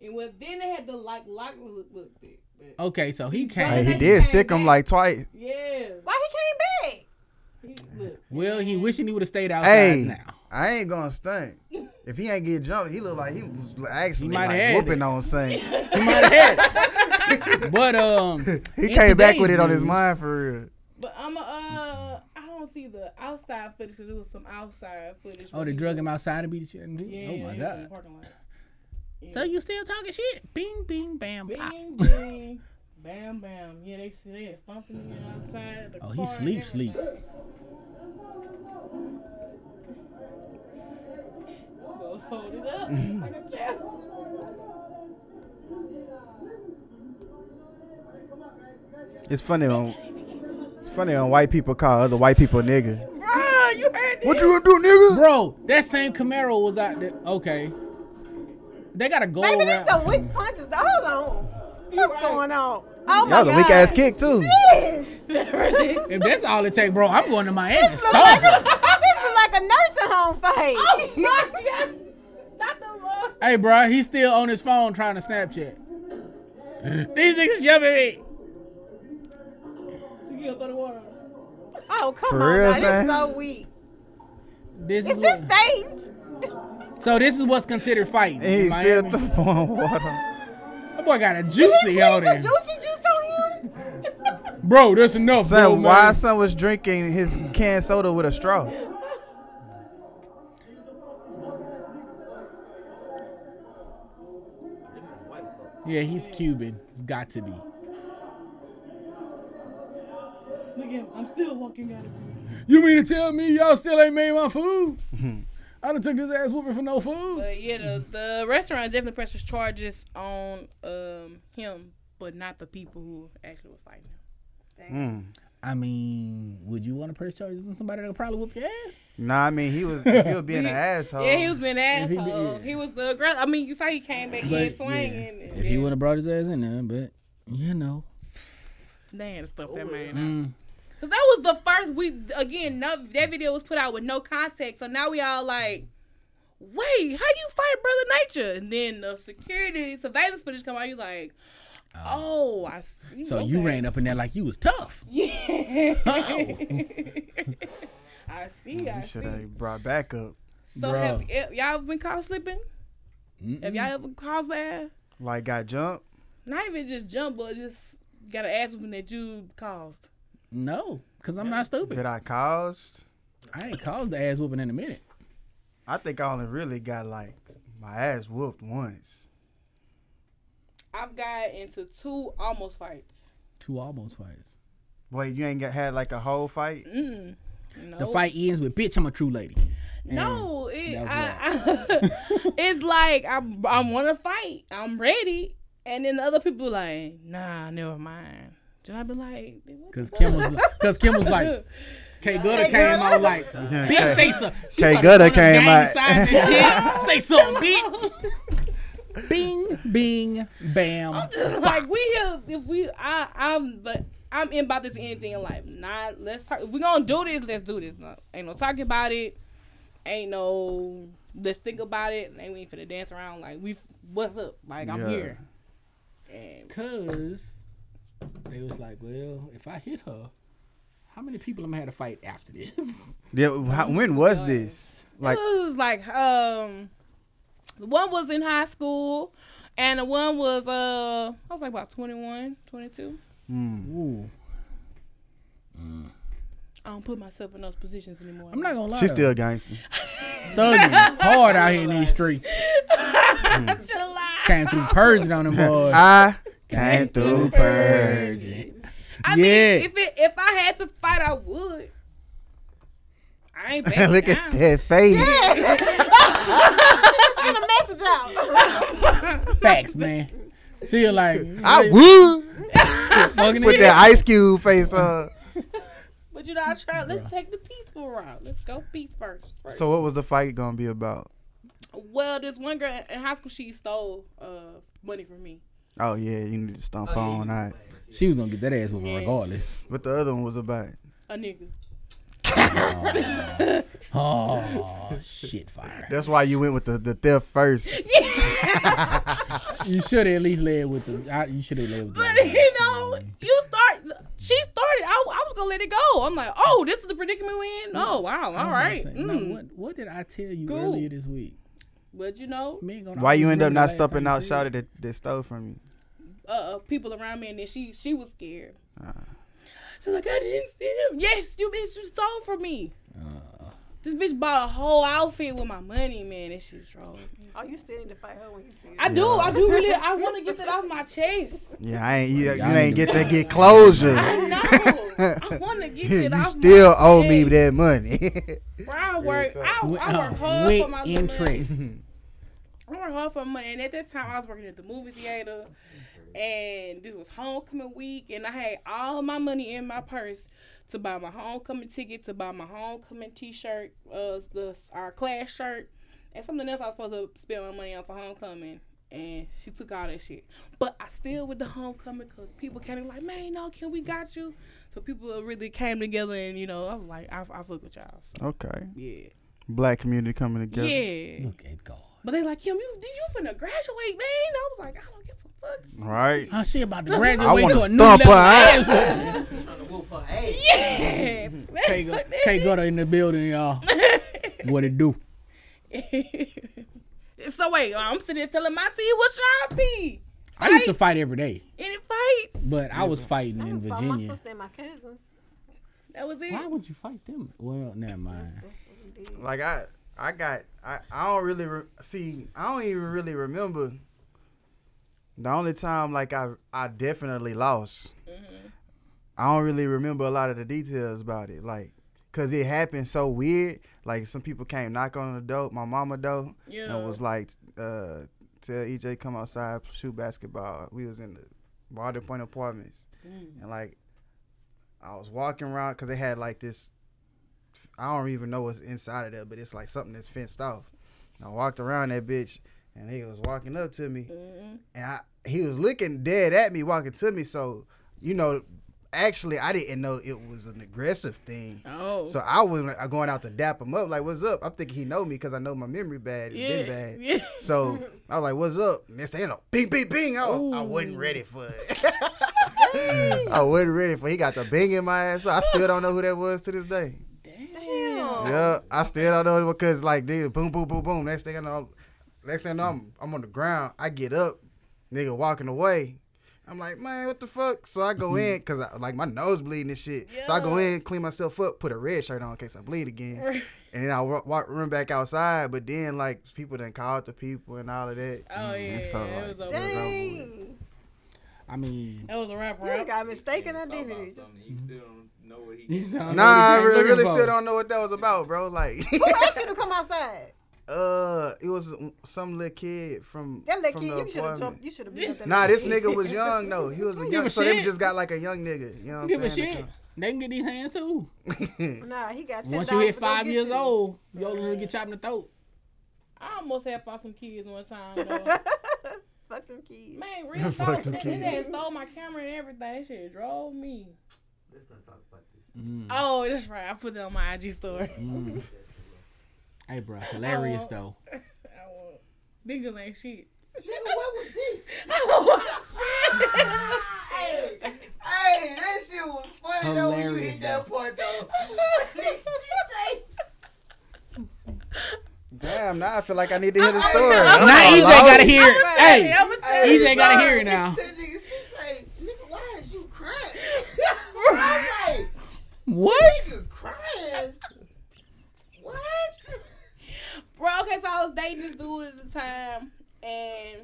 And well, then they had the like lock look, look, look. Okay, so he came. Hey, he did stick back. him like twice. Yeah. Why he came back? He, look, well, he wishing he would have stayed outside hey, now. I ain't gonna stunt. If he ain't get jumped, he look like he was actually he like whooping it. on something. He might have had it. But um, he came back with it on his mind for real. But I'm a, uh, I don't see the outside footage because it was some outside footage. Oh, they drug him outside and beat the shit? Yeah, oh my God. Yeah. So you still talking shit? Bing, bing, bam, bing, pop. Bing, bam, bam. Yeah, they see they stomping you outside the oh, car. Oh, he sleep, sleep. Go fold it up like a child. It's funny on it's funny when white people call other white people nigga. Bro, you heard this? What you gonna do, nigga? Bro, that same Camaro was out there. Okay. They gotta go around. Maybe there's some weak punches. Hold on. What's right. going on? Oh, that was a weak ass kick too. Yes. If that's all it takes, bro, I'm going to Miami. This is like, like a nursing home fight. Oh my God. Not the one. Hey, bro, he's still on his phone trying to Snapchat. These niggas yelling at me. Oh, come For on, real, now. This is so weak. This is this face. So this is what's considered fighting. And he's still throwing water. That boy got a juicy on him. Juicy juice on him? Bro, that's enough, son, bro. Why man. Son was drinking his canned soda with a straw? Yeah, he's Cuban. He's got to be. Look at him. I'm still walking out of here. You mean to tell me y'all still ain't made my food? I done took this ass whooping for no food. Uh, yeah, the, the restaurant definitely presses charges on um, him, but not the people who actually were fighting him. Mm. I mean, would you want to press charges on somebody that would probably whoop your ass? Nah, I mean, he was if he was being an asshole. Yeah, he was being an asshole. He, be, yeah. he was the aggressor. I mean, you saw he came back but, in swinging. Yeah. If yeah. he would have brought his ass in there, but, you know. They had to stuff that Ooh. man out. Mm. Cause that was the first we again. No, that video was put out with no context, so now we all like, wait, how do you fight Brother Nature? And then the security surveillance footage come out. You like, oh, I see. So okay. You ran up in there like you was tough. Yeah. Oh. I see. You I should see. have brought back up. So Bruh. have y- y'all ever been caught slipping? Mm-mm. Have y'all ever caused that? Like got jumped? Not even just jumped, but just got an ass whooping that you caused. No, because I'm not stupid. Did I caused? I ain't caused the ass whooping in a minute. I think I only really got, like, my ass whooped once. I've got into two almost fights. Two almost fights. Wait, you ain't got had, like, a whole fight? Mm-mm. No. The fight ends with, bitch, I'm a true lady. And no, it, I, I, it's like, I, I want to fight. I'm ready. And then the other people like, nah, never mind. And I be like, because Kim was, because Kim was like, K Gutter came out like, bitch, say something. K Gutter came out, say something, bitch. Bing, bing, bam. I'm just like, we have, if we, I, I'm, but I'm in about this anything in life. Nah, let's talk. If we gonna do this, let's do this. No, ain't no talking about it. Ain't no, let's think about it. Ain't we ain't finna dance around like we. What's up? Like I'm yeah. here. And cause. They was like, well, if I hit her, how many people am I going to have to fight after this? Yeah, how, when was this? Like, it was like, um, one was in high school, and the one was, uh, I was like about twenty-one, twenty-two. Mm. Ooh. Mm. I don't put myself in those positions anymore. I'm not going to lie. She's still a gangster. Thugging hard out here in these streets. Mm. July. Came through purging on them boys. I... Came through purging. I yeah. mean, if it, if I had to fight, I would. I ain't backing Look down. At that face. Just get a message out. Facts, man. She like I would. With that ice cube face on. But you know, I try. Let's take the peaceful route. Let's go peace first, first. So, what was the fight gonna be about? Well, this one girl in high school, she stole uh, money from me. Oh, yeah, you need to stomp oh, on. Yeah. All right. She was going to get that ass whooping yeah. regardless. What the other one was about? A nigga. Oh, oh shit, fire. That's why you went with the, the theft first. Yeah. You should have at least led with the. I, you should have led with the. But, you know, you start. She started. I, I was going to let it go. I'm like, oh, this is the predicament we in? Oh, wow. All right. Mm. No, what, what did I tell you cool. earlier this week? But you know, why you end up not stomping out shawty that, that stole from you? Uh, people around me, and then she she was scared. Uh, She's like, I didn't steal. Yes, you bitch, you stole from me. Uh, This bitch bought a whole outfit with my money, man. That shit's wrong. Oh, you still need to fight her when you see her. I yeah. do. I do really. I want to get that off my chest. Yeah, I ain't. You, you ain't get to get closure. I know. I want to get it off my chest. You still owe me that money. Bro, I work. I, I work hard with for my interest. Money. I work hard for money, and at that time, I was working at the movie theater. And this was homecoming week, and I had all my money in my purse to buy my homecoming ticket, to buy my homecoming T-shirt, uh, the our class shirt, and something else I was supposed to spend my money on for homecoming. And she took all that shit. But I still with the homecoming because people came and like, man, no, can we got you? So people really came together, and, you know, I was like, I, I fuck with y'all. So. Okay. Yeah. Black community coming together. Yeah. Look at God. But they like, Kim, you, you finna graduate, man. I was like, I don't give a right. Oh, she about to graduate to a new level. I want to stomp her ass. Trying to whoop her ass. Yeah. Can't go, can't go to in the building, y'all. What it do? So wait, I'm sitting there telling my tea, what's y'all tea? Fight? I used to fight every day. Any fights? But I was fighting I in Virginia. I was my sister and my cousins. That was it. Why would you fight them? Well, never mind. Like I, I got, I, I don't really re- see. I don't even really remember. The only time, like, I I definitely lost. Mm-hmm. I don't really remember a lot of the details about it. Like, because it happened so weird. Like, some people came knock on the door, my mama door, yeah. and was like, uh, tell E J come outside, shoot basketball. We was in the Water Point Apartments. Mm. And, like, I was walking around because they had, like, this, I don't even know what's inside of there, but it's, like, something that's fenced off. And I walked around that bitch. And he was walking up to me, mm-hmm. and I, he was looking dead at me, walking to me. So, you know, actually, I didn't know it was an aggressive thing. Oh. So I was going out to dap him up, like, what's up? I'm thinking he know me because I know my memory bad. It's yeah. been bad. Yeah. So I was like, what's up? And they know, bing, bing, bing. I, was, I wasn't ready for it. I wasn't ready for it. He got the bing in my ass. So I still don't know who that was to this day. Damn. Yeah, I still don't know because, like, dude, boom, boom, boom, boom. Next thing I know, Next thing I know, I'm, I'm on the ground. I get up, nigga walking away. I'm like, man, what the fuck? So I go in, because like my nose bleeding and shit. Yeah. So I go in, clean myself up, put a red shirt on in case I bleed again. And then I walk, walk, run back outside. But then, like, people done called the people and all of that. Oh, yeah. So, like, it was over. Dang. It was over. I mean. That was a wrap, right? You got mistaken identity. You still don't know what he did. Nah, what I really, really still don't know what that was about, bro. Like, who asked you to come outside? Uh, it was some little kid from that little from kid. You should have jumped. You should have been. Up nah, this nigga was young though. He was a young, a so shit. They just got like a young nigga. You know what give I'm saying? Give a shit. They can get these hands too. Nah, he got ten dollars. Once you hit five years you. old, you're gonna right. get chopped in the throat. I almost had fought some kids one time though. Fuck them kids. Man, real talk. That nigga stole my camera and everything. That shit drove me. Let's not talk about this. Mm. Oh, that's right. I put it on my I G story. Mm. Hey, bro, hilarious, I though. I won't. Niggas ain't shit. Nigga, what was this? I shit. Hey, hey, that shit was funny, hilarious, though, when you hit that part, though. Damn, now I feel like I need to hear the story. Now E J got to hear it. Hey, E J got to hear it now. That nigga, she say, nigga, why is you crying? What? Nigga crying? What? Bro, okay, so I was dating this dude at the time, and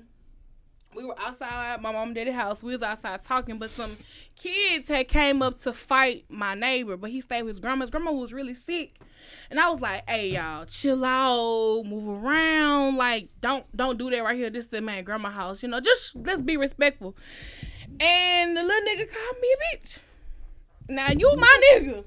we were outside my mom and daddy's house. We was outside talking, but some kids had came up to fight my neighbor, but he stayed with his grandma. His grandma was really sick, and I was like, hey, y'all, chill out, move around. Like, don't don't do that right here. This is my grandma's house. You know, just let's be respectful. And the little nigga called me a bitch. Now, you my nigga.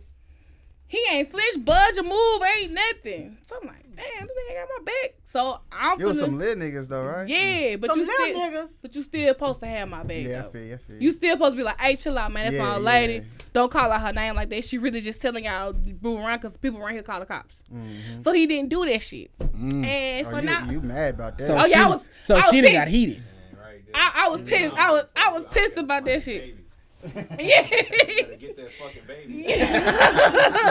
He ain't flinch, budge, or move, ain't nothing. So I'm like, damn, this nigga got my back. So I'm you finna, was some little niggas though, right? Yeah, but some you still niggas. But you still supposed to have my back. Yeah, though. I feel, I feel. You still supposed to be like, hey, chill out, man. That's yeah, my old yeah. lady. Don't call out her name like that. She really just telling y'all boo around because people around here call the cops. Mm-hmm. So he didn't do that shit. Mm. And so oh, you, now you mad about that? So oh, yeah, I was. So I was she done got heated. Man, right I, I was pissed. I was I was pissed about that shit. Baby. Yeah. Gotta get that fucking baby. Yeah.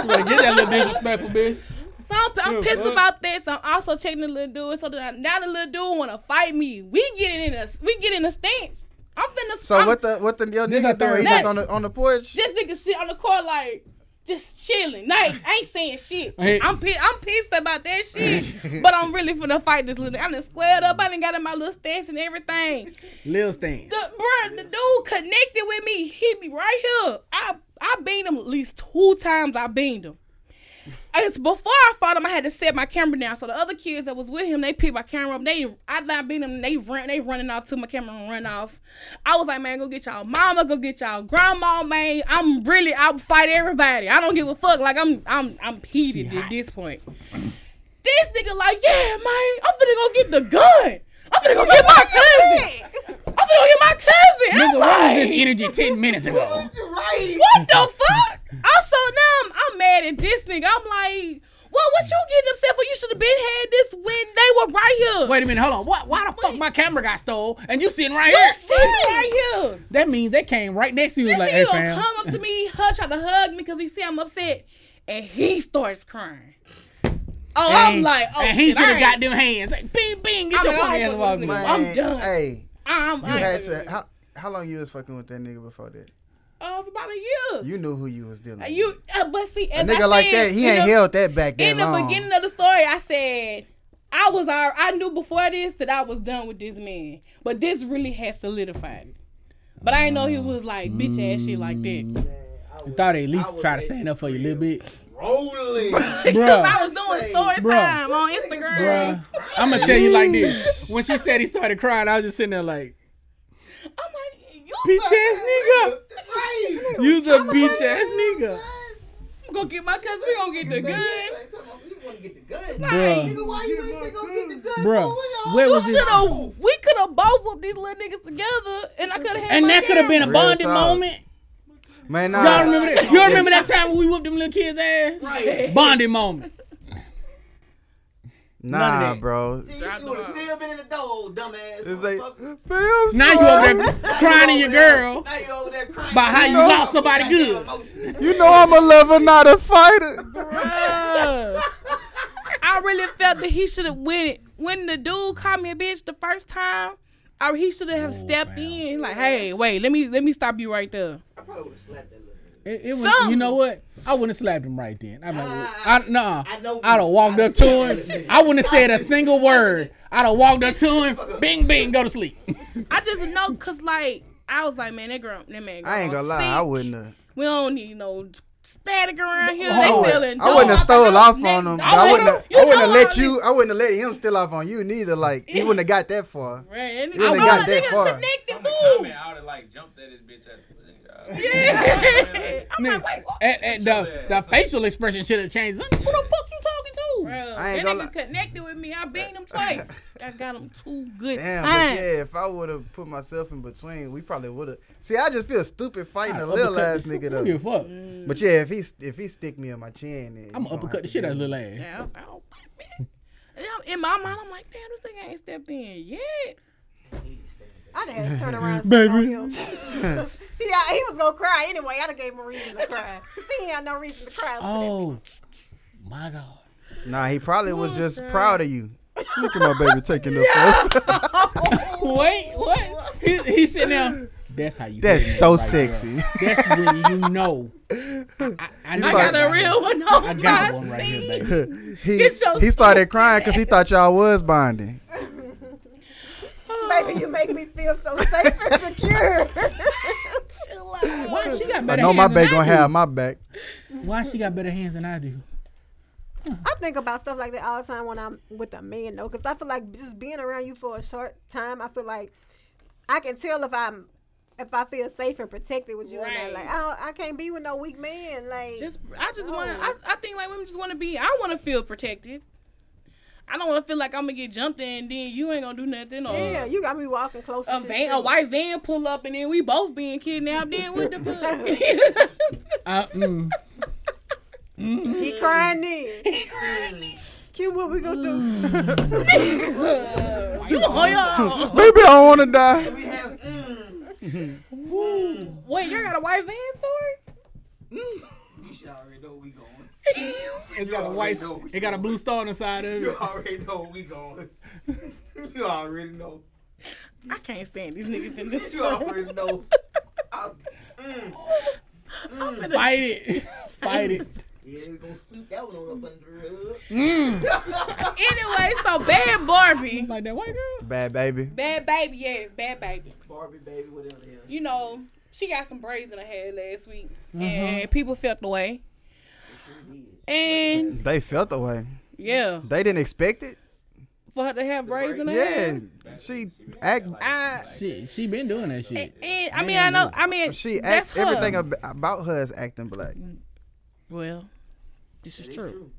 Gotta get that little disrespectful bitch. So I'm, I'm pissed what? about that. So I'm also checking the little dude. So that I, now the little dude wanna fight me. We get in a we get in a stance. I'm finna. So I'm, what the what the yo nigga doing? He just on the on the porch. This nigga sit on the court like, just chilling. Like, I ain't saying shit. I'm pe- I'm pissed about that shit, but I'm really finna fight this little. I done squared up. I done got in my little stance and everything. Lil stance. The, bro, the dude connected with me. Hit me right here. I, I beamed him at least two times. I beamed him. It's before I fought him, I had to set my camera down. So the other kids that was with him, they picked my camera up. They, I not beat them. They run, they running off to my camera and run off. I was like, man, go get y'all mama, go get y'all grandma, man. I'm really, I'll fight everybody. I don't give a fuck. Like I'm, I'm, I'm heated at this point. This nigga like, yeah, man, I'm finna go get the gun. I'm finna go get my cousin. I'm finna go get my cousin. Nigga, why was this energy ten minutes ago? What the fuck? Also now I'm, I'm mad at this nigga. I'm like, well, what you getting upset for? You should have been had this when they were right here. Wait a minute, hold on. What? Why the fuck Wait. my camera got stole and you sitting right you here? You sitting right here. That means they came right next to you. This like, nigga gonna come up to me, hush, try to hug me because he see I'm upset, and he starts crying. Oh, and, I'm like, oh, and he should have got them hands. Like, bing, bing, get I your mean, hands off me. I'm done. Hey, I'm. You I had to. How, how long you was fucking with that nigga before that? Uh, for about a year. You knew who you was dealing with. You, uh, but see, as a nigga I said, like that, he ain't the, held that back that in long. In the beginning of the story, I said I was all, I knew before this that I was done with this man, but this really has solidified it. But I didn't know he was like bitch ass mm. shit like that. Man, I would, thought at least try to stand up for you a little bit. Rolling, because I was doing story Bruh. time on Instagram. I'm gonna tell you like this: when she said he started crying, I was just sitting there like, I'm like, you bitch ass nigga. Right. You's a bitch ass nigga. I'm gonna get my cousin. We gonna get the gun. You wanna get the gun? Like, nigga, why you ain't say gonna get the gun? Bro, where was it? We could have both whooped these little niggas together, and I could have had. And that could have been a bonded moment. Man, nah. Y'all remember that? Y'all remember that time when we whooped them little kids' ass? Right. Bonding moment. Nah, bro. See, you would have still been in the door, dumbass. It's like, now you over there crying to your girl about how you lost somebody good. You know I'm a lover, not a fighter. Bro. I really felt that he should have went. When the dude called me a bitch the first time, I, he should have oh, stepped man. in like, hey, wait, let me let me stop you right there. I probably would have slapped that little it, it was, you know what? I wouldn't have slapped him right then. I mean, uh, I, nah, I know I'd have walked I up to him. I wouldn't have said a single word. I'd have walked up to him, bing, bing, go to sleep. I just know because, like, I was like, man, that girl, that man, girl, I ain't gonna lie, sick. I wouldn't have. We don't need no static around here. Hold they selling. I wouldn't have stole off on him. I wouldn't have I wouldn't have let you I wouldn't have let him steal off on you neither. Like he wouldn't have got that far. Right. He wouldn't have got that far. Connected move. I would have like jumped at his bitch at the yeah. I'm like, wait, what? At, at the, the facial expression should have changed. Who the fuck you talking to? Bro, I ain't that nigga lie. Connected with me. I beat him twice. I got him two good Damn, times. But yeah, if I would have put myself in between, we probably would have. See, I just feel stupid fighting a little ass nigga though. Give a fuck. Mm. But yeah, if he if he stick me in my chin, then I'm gonna uppercut the shit out of little ass. Yeah, I was like, oh, man. And I'm, in my mind, I'm like, damn, this thing ain't stepped in yet. I didn't turn around baby. Him. See, I, he was gonna cry anyway. I done gave him a reason to cry. See, he had no reason to cry. Oh, my God. Nah, he probably was just God. proud of you. Look at my baby taking up for us. Wait, what? He, he sitting there. That's how you. That's so right sexy. Now. That's when you know. I, I, I, know I got a real one on I got my one right here, baby. he, so he started crying because he thought y'all was bonding. Baby, you make me feel so safe and secure. Chill out. Why she got better hands than I do? I know my baby gonna have my back. Why she got better hands than I do? Huh. I think about stuff like that all the time when I'm with a man, though, because I feel like just being around you for a short time, I feel like I can tell if I'm if I feel safe and protected with you, right. And that. Like I, I can't be with no weak man. Like just, I just oh. want to. I, I think like women just want to be. I want to feel protected. I don't want to feel like I'm gonna get jumped in, and then you ain't gonna do nothing. Or yeah, you got me walking closer. A van, a white van pull up, and then we both being kidnapped. Then what the fuck? uh, mm. Mm-hmm. He crying then. He crying then. Q, what we gonna do? You on y'all? Baby, I don't wanna die. We have. Mm. Woo. Wait, you got a white van story? Mm. You should already know where we going. It's got a white. It got a blue star on the side of it. You already know where we going. You already know. I can't stand these niggas in this. You already know. I, mm. Mm. Fight it. Fight it. Yeah, we're gonna sweep that one on up under the hood. Mm. Anyway, so Bhad Bhabie. Like that white girl? Bhad Bhabie. Bhad Bhabie, yes. Bhad Bhabie. Barbie, baby, whatever the hell. You know, she got some braids in her head last week. Mm-hmm. And people felt the way. And they felt the way. Yeah. They didn't expect it. For her to have braids in her yeah. head? Yeah. She, she act like, I, she, she been doing that shit. And, and, I mean, I know. I mean, she that's act, her. Everything about her is acting black. Well, this is true. is true.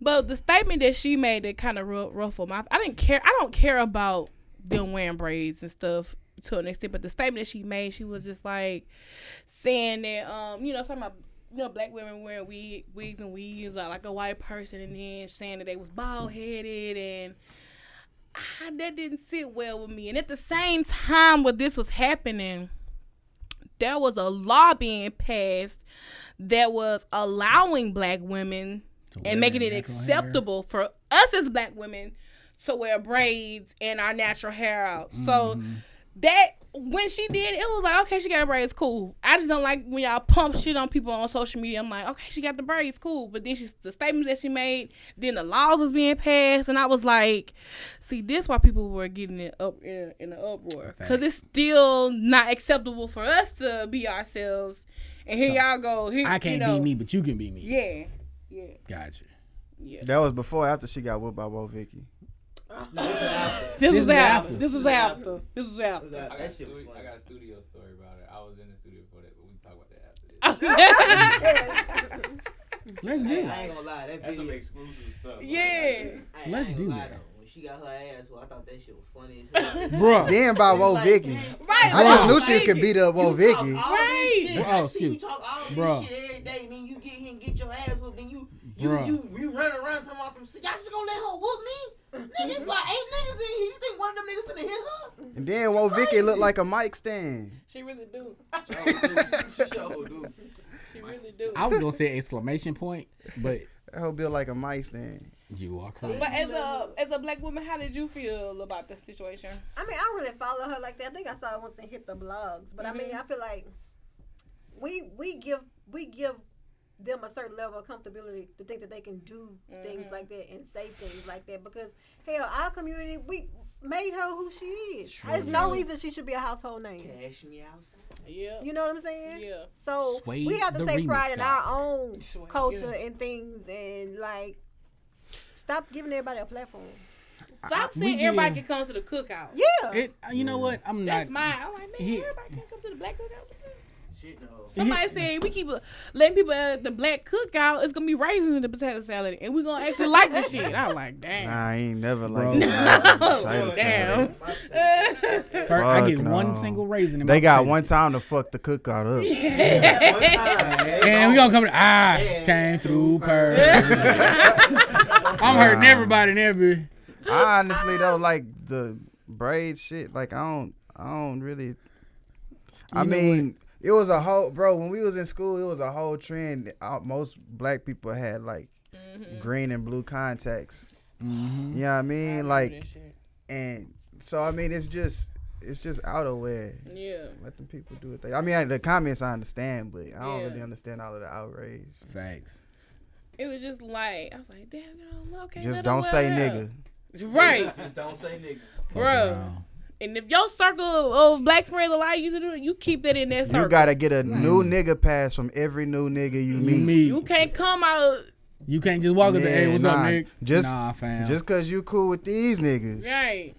But the statement that she made that kind of ruffled my... I didn't care. I don't care about them wearing braids and stuff to an extent, but the statement that she made, she was just like saying that, um, you know, talking about... You know, black women wearing wig, wigs and weaves like, like a white person, and then saying that they was bald headed, and I, that didn't sit well with me. And at the same time, when this was happening, there was a law being passed that was allowing black women so and making it acceptable hair. For us as black women to wear braids and our natural hair out. Mm-hmm. So that. When she did, it was like, okay, she got braids, cool. I just don't like when y'all pump shit on people on social media. I'm like, okay, she got the braids, cool. But then she, the statements that she made, then the laws was being passed, and I was like, see, this why people were getting it up in an uproar, because it's still not acceptable for us to be ourselves. And here so, y'all go. Here, I can't you know, be me, but you can be me. Yeah, yeah. Gotcha. Yeah. That was before, after she got whooped by Woah Vicky. No, this, this was after. This was after. This was after. I got a studio story about it. I was in the studio for that, but we can talk about that after this. Let's do it. I ain't gonna lie, that that's some exclusive stuff. Yeah. I, Let's I do that. Though. When she got her ass, well, I thought that shit was funny as hell. Bruh. Then by Woah like, Vicky. Right, I just knew she could beat up Woah Vicky. Right. I see you talk all this shit every day, then you get here and get your ass whooped, and you you you you run around talking about some shit. Y'all just gonna let her whoop me? Niggas, why eight niggas in here? You think one of them niggas finna hit her? And then Woah Vicky look like a mic stand. She really do. She really do. She really do. I was gonna say exclamation point, but I hope you're like a mic stand. You are correct. But as a as a black woman, how did you feel about the situation? I mean, I don't really follow her like that. I think I saw it once and hit the blogs. But mm-hmm. I mean, I feel like we we give we give. them a certain level of comfortability to think that they can do mm-hmm. things like that and say things like that, because hell, our community, we made her who she is. True. There's no reason she should be a household name. Cash me outside. Yeah. You know what I'm saying? Yeah. So Sway we have to take pride guy. in our own Sway, culture yeah. and things, and like stop giving everybody a platform. Stop I, saying everybody did. can come to the cookout. Yeah. It, you know what? I'm That's not. That's mine. I'm like, man, yeah. everybody can come to the black cookout. Shit, no. Somebody said we keep letting people at the black cookout, it's gonna be raisins in the potato salad, and we're gonna actually like this shit. I was like, damn. Nah, I ain't never liked no. potato damn. salad. Damn. I get no. one single raisin. In they my got one time to fuck the cookout up. Yeah. Yeah, one time. And we gonna come. To, I yeah. came through purr. I'm hurting everybody and every. I honestly though like the braid shit. Like I don't, I don't really. I you mean. It was a whole, bro, when we was in school, it was a whole trend. Most black people had, like, mm-hmm. green and blue contacts. Mm-hmm. You know what I mean? I like, and so, I mean, it's just, it's just outerwear. Yeah. Let the people do it. I mean, the comments I understand, but I don't yeah. really understand all of the outrage. Facts. It was just like, I was like, damn, no, okay. Just don't say nigga. Right. Just don't say nigga. Bro. And if your circle of black friends allow you to do it, you keep that in that circle. You got to get a mm. new nigga pass from every new nigga you, you meet. meet. You can't come out. You can't just walk yeah, up to, hey, what's nah, up, nigga? Just, nah, fam. Just because you cool with these niggas. Right.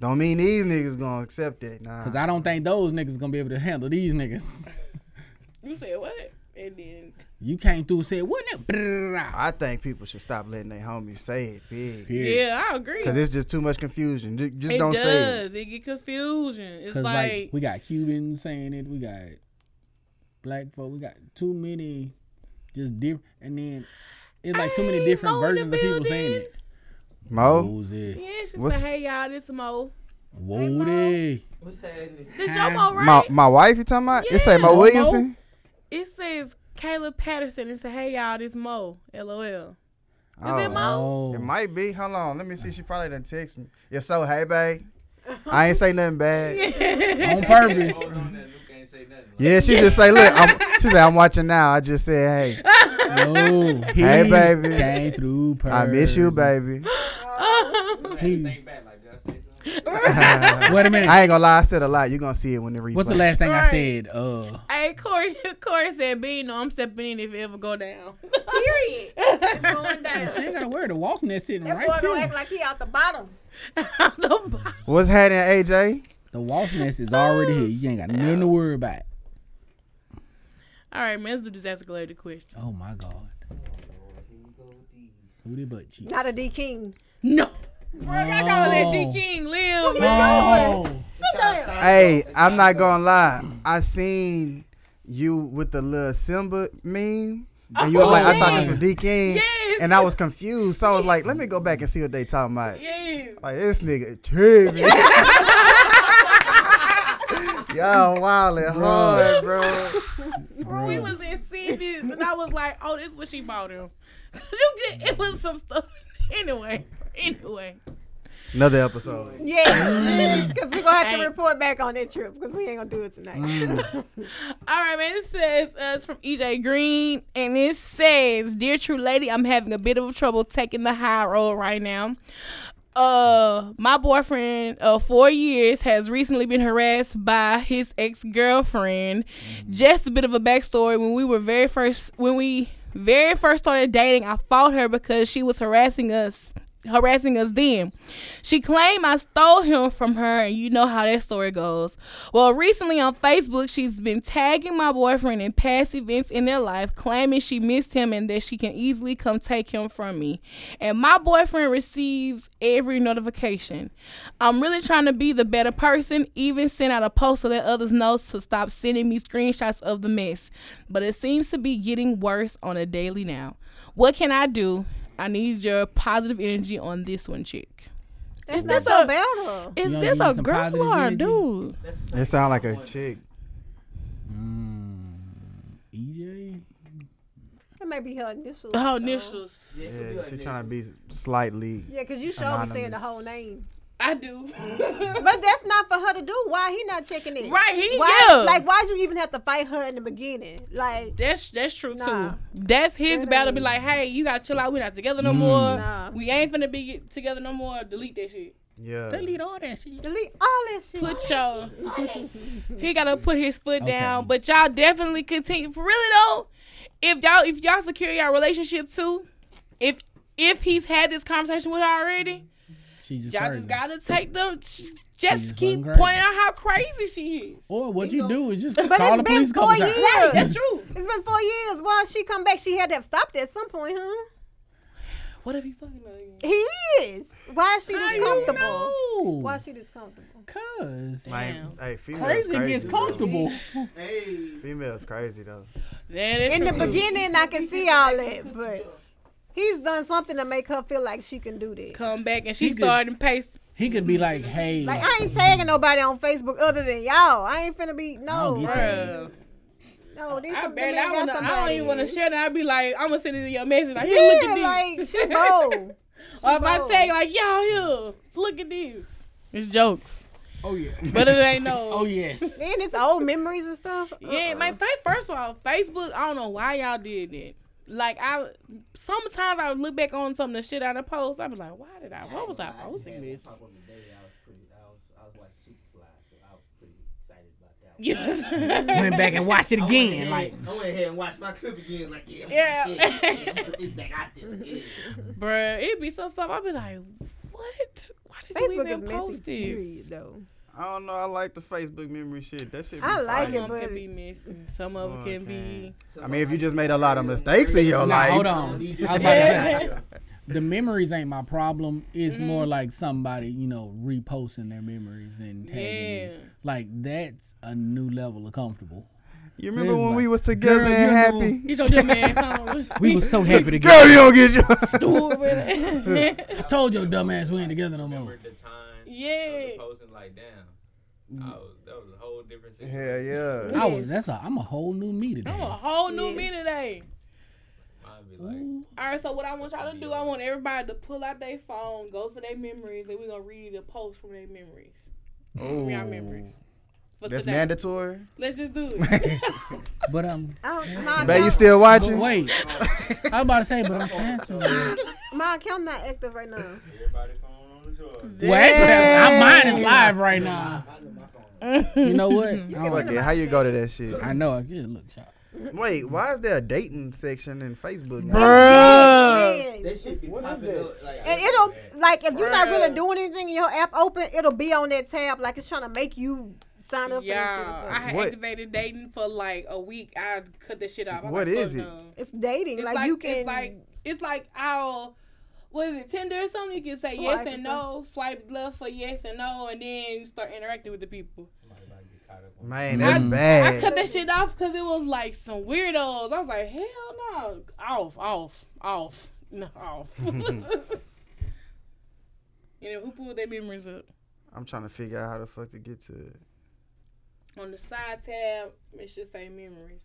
Don't mean these niggas going to accept that. Nah. Because I don't think those niggas going to be able to handle these niggas. You said what? And then you came through and said, what? I think people should stop letting their homies say it big. Yeah, I agree. Because it's just too much confusion. Just, just don't does. say it. It does. It get confusion. It's like, like... We got Cubans saying it. We got black folk. We got too many just different. And then it's like I too many different versions of people saying it. Mo? Mosey. Yeah, she What's... said, hey, y'all, this is Mo. Woody. Hey, Mo. What's happening? This your Mo, right? My, my wife you talking about? Yeah. It say Mo Williamson? Mo? It says Caleb Patterson and say, hey, y'all, this Mo, L O L. Is oh, it Mo? It might be. Hold on. Let me see. She probably done text me. If so, hey, babe. I ain't say nothing bad. On purpose. Hold on, that Luke ain't say nothing. Yeah, she just say, look, I'm, she said, I'm watching now. I just said, hey. No, he hey, baby. Came through purrs. I miss you, baby. He, wait a minute. I ain't gonna lie, I said a lot. You're gonna see it when the replay. What's the last thing right. I said? Uh, hey, Corey, Corey said, B, you know, I'm stepping in if it ever go down. Period. It's going down. She ain't gotta worry. The walking there sitting that right there. That boy don't act like he out the bottom. Out the bottom. What's happening, A J? The walking nest is already here. You ain't got nothing to worry about. All right, man, let's do this escalated question. Oh, my God. Who the butt cheeks? Not a D King. No. Bro, no. Y'all gotta let D King live. No. Hey, I'm not gonna lie. I seen you with the little Simba meme, and you oh, was like, yes. I thought this was D King, yes. and I was confused. So I was like, let me go back and see what they talking about. Yes. Like this nigga tripping. Y'all wildin' hard, bro. Bro, we was in Seabies, and I was like, oh, this is what she bought him. Cause you get it was some stuff anyway. Anyway, another episode. Yeah, because we're gonna have to report back on that trip because we ain't gonna do it tonight. Mm. All right, man. It says uh, it's from E J Green, and it says, "Dear True Lady, I'm having a bit of trouble taking the high road right now. Uh, my boyfriend of uh, four years has recently been harassed by his ex-girlfriend. Mm. Just a bit of a backstory: when we were very first, when we very first started dating, I fought her because she was harassing us." harassing us then. She claimed I stole him from her, and you know how that story goes. Well, recently on Facebook, she's been tagging my boyfriend in past events in their life, claiming she missed him and that she can easily come take him from me. And my boyfriend receives every notification. I'm really trying to be the better person, even send out a post to let others know to stop sending me screenshots of the mess. But it seems to be getting worse on a daily now. What can I do? I need your positive energy on this one, chick. That's is this not a battle. Is you this a girl or a dude? That sound like a chick. Mm, E J? That might be her initials. Her initials. Yeah, yeah she's initials. Trying to be slightly. Yeah, because you showed me saying the whole name. I do. But that's not for her to do. Why he not checking it? Right, he why, yeah. Like, why'd you even have to fight her in the beginning? Like, That's that's true, nah. too. That's his that battle. Be like, hey, you got to chill out. We're not together no mm. more. Nah. We ain't finna be together no more. Delete that shit. Yeah. Delete all that shit. Delete all that shit. Put all your... Shit. He got to put his foot okay. down. But y'all definitely continue. For really, though, if y'all, if y'all secure your relationship, too, if, if he's had this conversation with her already... She just y'all crazy. Just gotta take the just, just keep pointing out how crazy she is. Or what you, you do is just call the police. But it's been four years. Right, that's true. It's been four years. Well, she come back, she had to have stopped at some point, huh? What if he fucking again? He is. Why is she this comfortable? Know. Why is she this comfortable? Cause like, hey, crazy, crazy gets comfortable. Hey, female's crazy though. Man, in true. The beginning, I can see all that, but. He's done something to make her feel like she can do that. Come back and she he started pacing. He could be like, hey. Like, I ain't tagging nobody on Facebook other than y'all. I ain't finna be, no. Bruh. No, these I, barely, I, wanna, I don't even want to share that. I'd be like, I'm going to send it to your message. Like, yeah, here, look at this. Yeah, like, she bold. She or if bold. I tag, like, y'all here, look at this. It's jokes. Oh, yeah. But it ain't no. Oh, yes. Then it's old memories and stuff. Uh-uh. Yeah, my first of all, Facebook, I don't know why y'all did that. Like, I sometimes I would look back on some of the shit I done post. I'd be like, why did I? What was I posting this? I was watching Cheap Fly, so I was pretty excited about that. Yes. Went back and watched it again. I went ahead, like, I went ahead and watched my clip again. Like, yeah, yeah. Shit. I'm gonna put this back out there. Yeah. Bruh, it'd be so stuff. I'd be like, what? Why did Facebook you even post this? Period, though. I don't know. I like the Facebook memory shit. That shit be I like funny. It, but... Some can be missing. Some of it can be... I mean, if you just made a lot of mistakes in your no, life... hold on. Yeah. The memories ain't my problem. It's mm. more like somebody, you know, reposting their memories and tagging yeah. Like, that's a new level of comfortable. You remember it's when like, we was together girl, and happy? Get your dumb ass on. We was so happy together. Girl, you don't get your... Stupid. I told your dumb ass we ain't together no more. Yeah. Posting like damn, I was, that was a whole different situation. Hell yeah, yeah. I was, that's a, I'm a whole new me today. I'm a whole new yeah. me today. Be like, all right, so what I want y'all to do, I want everybody to pull out their phone, go to their memories, and we're gonna read the post from their memories. Oh, from y'all memories. For That's today. mandatory. Let's just do it. But um, I bet you still watching. Wait, I was about to say, but I'm canceling. My account not active right now. Everybody phone on the Well, actually, mine is live right now. You know what? You oh, okay. How you go to that shit? I know. I just look sharp. Wait, why is there a dating section in Facebook now? Bruh. That shit be popping up. Like, and it'll, like, if you're not really doing anything and your app open, it'll be on that tab. Like, it's trying to make you sign up yeah, for that shit. I had what? activated dating for, like, a week. I cut that shit off. I'm what like, is it? No. It's dating. It's like, like, you can. It's like, it's like I'll. What is it, Tinder or something? You can say swipe yes and no, swipe left for yes and no, and then you start interacting with the people. Man, that's I, bad. I cut that shit off because it was like some weirdos. I was like, hell no. Off, off, off, no, off. You know, who pulled their memories up? I'm trying to figure out how the fuck to get to it. On the side tab, it should say memories.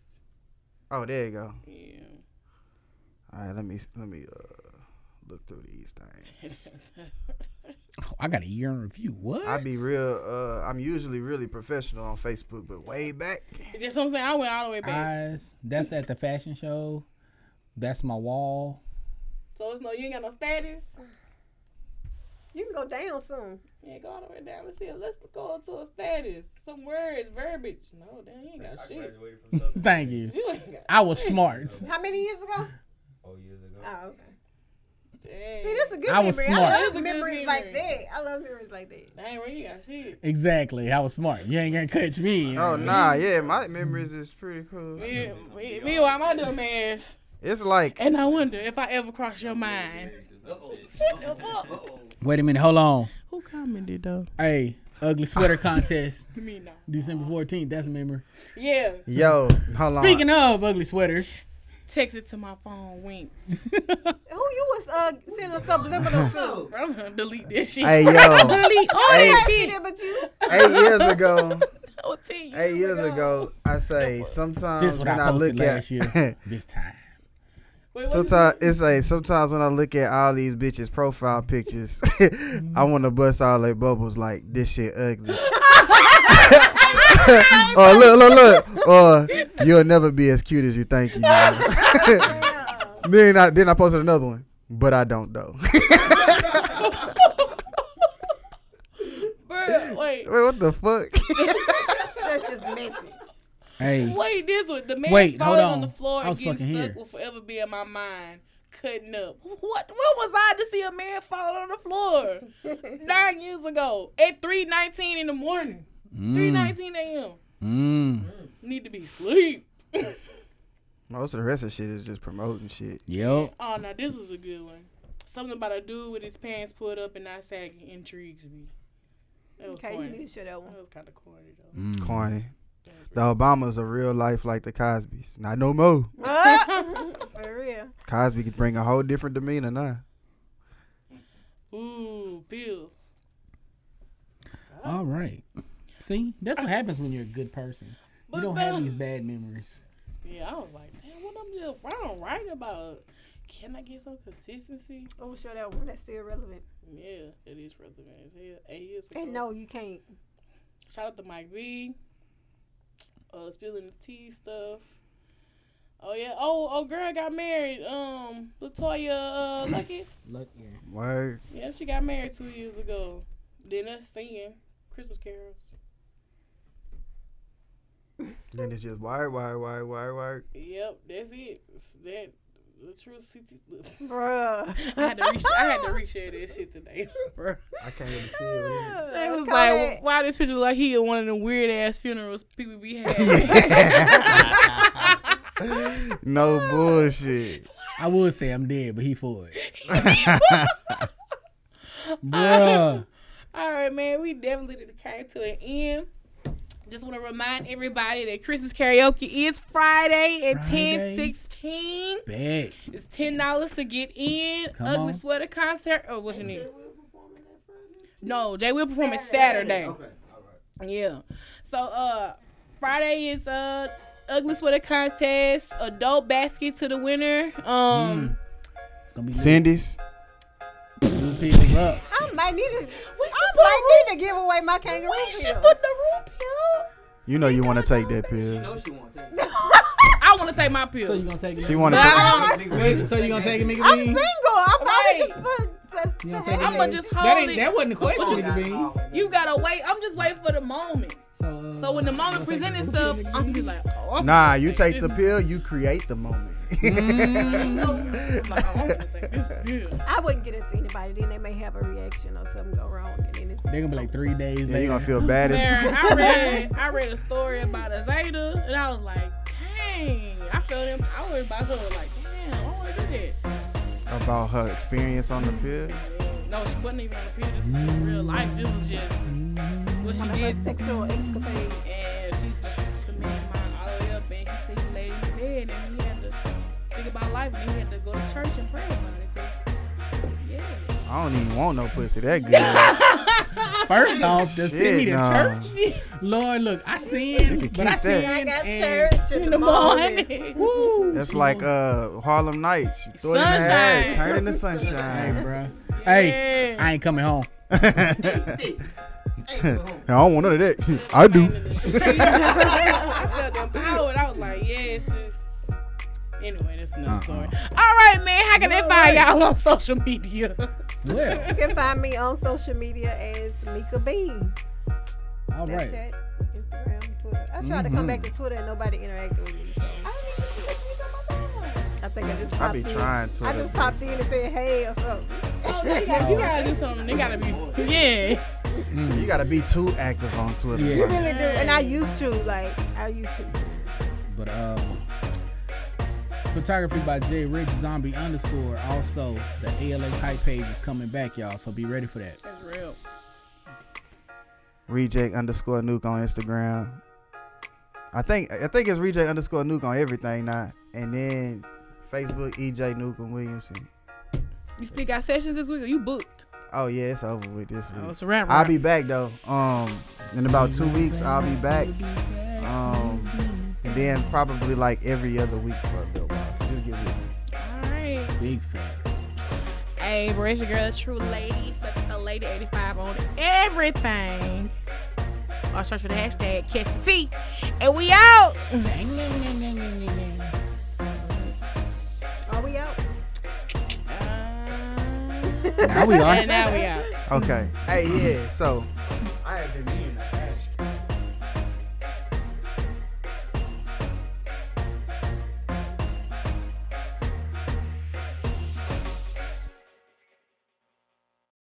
Oh, there you go. Yeah. All right, let me, let me, uh. look through these things. Oh, I got a year in review. What? I be real. Uh, I'm usually really professional on Facebook, but way back. That's what I'm saying. I went all the way back. Eyes, that's at the fashion show. That's my wall. So it's no. You ain't got no status. You can go down soon. Yeah, go all the way down. Let's see. Let's go up to a status. Some words, verbiage. No, damn, you ain't got I shit. From Thank you. you ain't got I was shit. smart. How many years ago? Four years ago. Oh, okay. Dang. See, that's a good I memory. Was smart. I love memories memory. like that. I love memories like that. Dang, where you got shit. Exactly. I was smart. You ain't gonna catch me. Oh nah, yeah, my memories is pretty cool. Me, me, me why my dumb ass. It's like. And I wonder if I ever cross your mind. Uh-oh. What the fuck? Wait a minute. Hold on. Who commented though? Hey, ugly sweater contest. Me no. December fourteenth. That's a memory. Yeah. Yo, hold on. Speaking of ugly sweaters. Text it to my phone, winks. Who you was uh, sending subliminal to? I'm gonna delete this shit. Hey, yo. delete all hey, that shit. But you. Eight years ago. eight years, years ago, I say sometimes this when I, I look last at year, this time. Wait, sometimes it's a sometimes when I look at all these bitches' profile pictures, I want to bust all their bubbles like this shit ugly. Oh look look look! Or uh, you'll never be as cute as you think you are. Then I then I posted another one, but I don't though. Bro, wait. Wait, what the fuck? That's just messy. Hey. Wait, this one. The man wait, falling on. on the floor and getting stuck here. will forever be in my mind. Cutting up. What? What was I to see a man fall on the floor nine years ago at three nineteen in the morning? three nineteen a.m. Mm. Need to be asleep. Most of the rest of the shit is just promoting shit. Yep. Oh, now this was a good one. Something about a dude with his pants pulled up and not sagging intrigues me. That was okay, corny. You need to show that one. That was kind of corny, though. Mm. Corny. The Obamas are real life like the Cosbys. Not no more. For real. Cosby could bring a whole different demeanor now. Ooh, Bill. All right. See, that's what happens when you're a good person. But you don't have these bad memories. Yeah, I was like, man, what I'm just wrong writing about? Can I get some consistency? Oh, sure, that one that's still relevant. Yeah, it is relevant. Yeah, eight years ago. And no, you can't. Shout out to Mike B. Uh, spilling the tea stuff. Oh yeah. Oh, oh, girl got married. Um, Latoya uh, Lucky. Lucky. Word. Yeah, she got married two years ago. Then us singing Christmas carols. Then it's just wire, wire, wire, wire, wire. Yep, that's it. It's that the true city, bruh. I had to re- I had to reshare that shit today, bruh. I can't even see it. They was like, it. Why this picture look like he at one of the weird ass funerals people be having? No bullshit. I would say I'm dead, but he for it, bruh. All right, man. We definitely came to an end. Just want to remind everybody that Christmas karaoke is Friday at ten sixteen. It's ten dollars to get in. Come Ugly on. Sweater concert. Oh, what's your name? No, they will perform it Saturday. Saturday. Okay, all right. Yeah. So, uh, Friday is uh Ugly Sweater contest. Adult basket to the winner. Um, mm. It's gonna be Cindy's. People up. I might need to. We should I put might room, need to give away my kangaroo. We pill. should put the room pill You know you want to take that pill. She knows she want that. I want to take my pill. So you gonna take it? She want to. Take so you gonna take it, Mickey? I'm single. I'm right. probably just. Just I'm gonna just hold that ain't, it. That wasn't the question, you, got, you gotta wait. I'm just waiting for the moment. So, uh, so when the moment presents itself, I'm be like, oh, I'm nah. You take, take the pill. You create the moment. Mm. Like, oh, I'm gonna take this pill. I wouldn't get it to anybody. Then they may have a reaction or something go wrong. And then it's they're gonna be like three days. Yeah, later. You gonna feel bad as I read, I read a story about a Zeta, and I was like, dang, I felt empowered by her. Like, damn, I wanna do that. About her experience on the pill? No, she wasn't even on the pill. This was mm. real life. This was just what she did. Sexual escapade. And she's just the man of mine all the way up. And he said he laid in bed and he had to think about life. And he had to go to church and pray about it. Cause, yeah. I don't even want no pussy that good. First off, to send me to no. church? Lord, look, I sinned, but I sinned in, in the morning. morning. Woo, that's like uh, Harlem Nights. You throw sunshine. It in the head, turn in the sunshine. Hey, bro. Yeah. Hey, I ain't coming home. I, I don't want none of that. I do. I felt empowered. I was like, yes, yeah, sis. Anyway, that's another uh-uh. story. All right, man. How can they find y'all on social media? Well, you can find me on social media as Mika B. All Snapchat, right. Instagram, Twitter. I tried mm-hmm. to come back to Twitter and nobody interacted with me. So. I don't even see what you got my phone. I think I just popped I be in. Trying to. I just popped in and said, hey, or something. Oh, they got, you gotta do something. They gotta be, yeah. Mm, you gotta be too active on Twitter. Yeah. You really do. And I used to, like, I used to. But, um, photography by J Rich Zombie underscore. Also, the A L X hype page is coming back, y'all. So be ready for that. That's real. Reject underscore nuke on Instagram. I think I think it's Reject underscore nuke on everything now. And then Facebook E J Newcomb Williamson. You still got sessions this week? Or you booked? Oh yeah, it's over with this week. Oh, it's a wrap. I'll be back though. Um, in about two weeks, I'll be back. Um, and then probably like every other week for a little while. So just get with me. All right. Big facts. Hey, bro, it's your girl, True Lady, such a lady, eighty-five on everything. Or search for the hashtag Catch the Tea, and we out. Are we out? Uh, now we are. And now we out. Okay. Hey, yeah. So I have been here.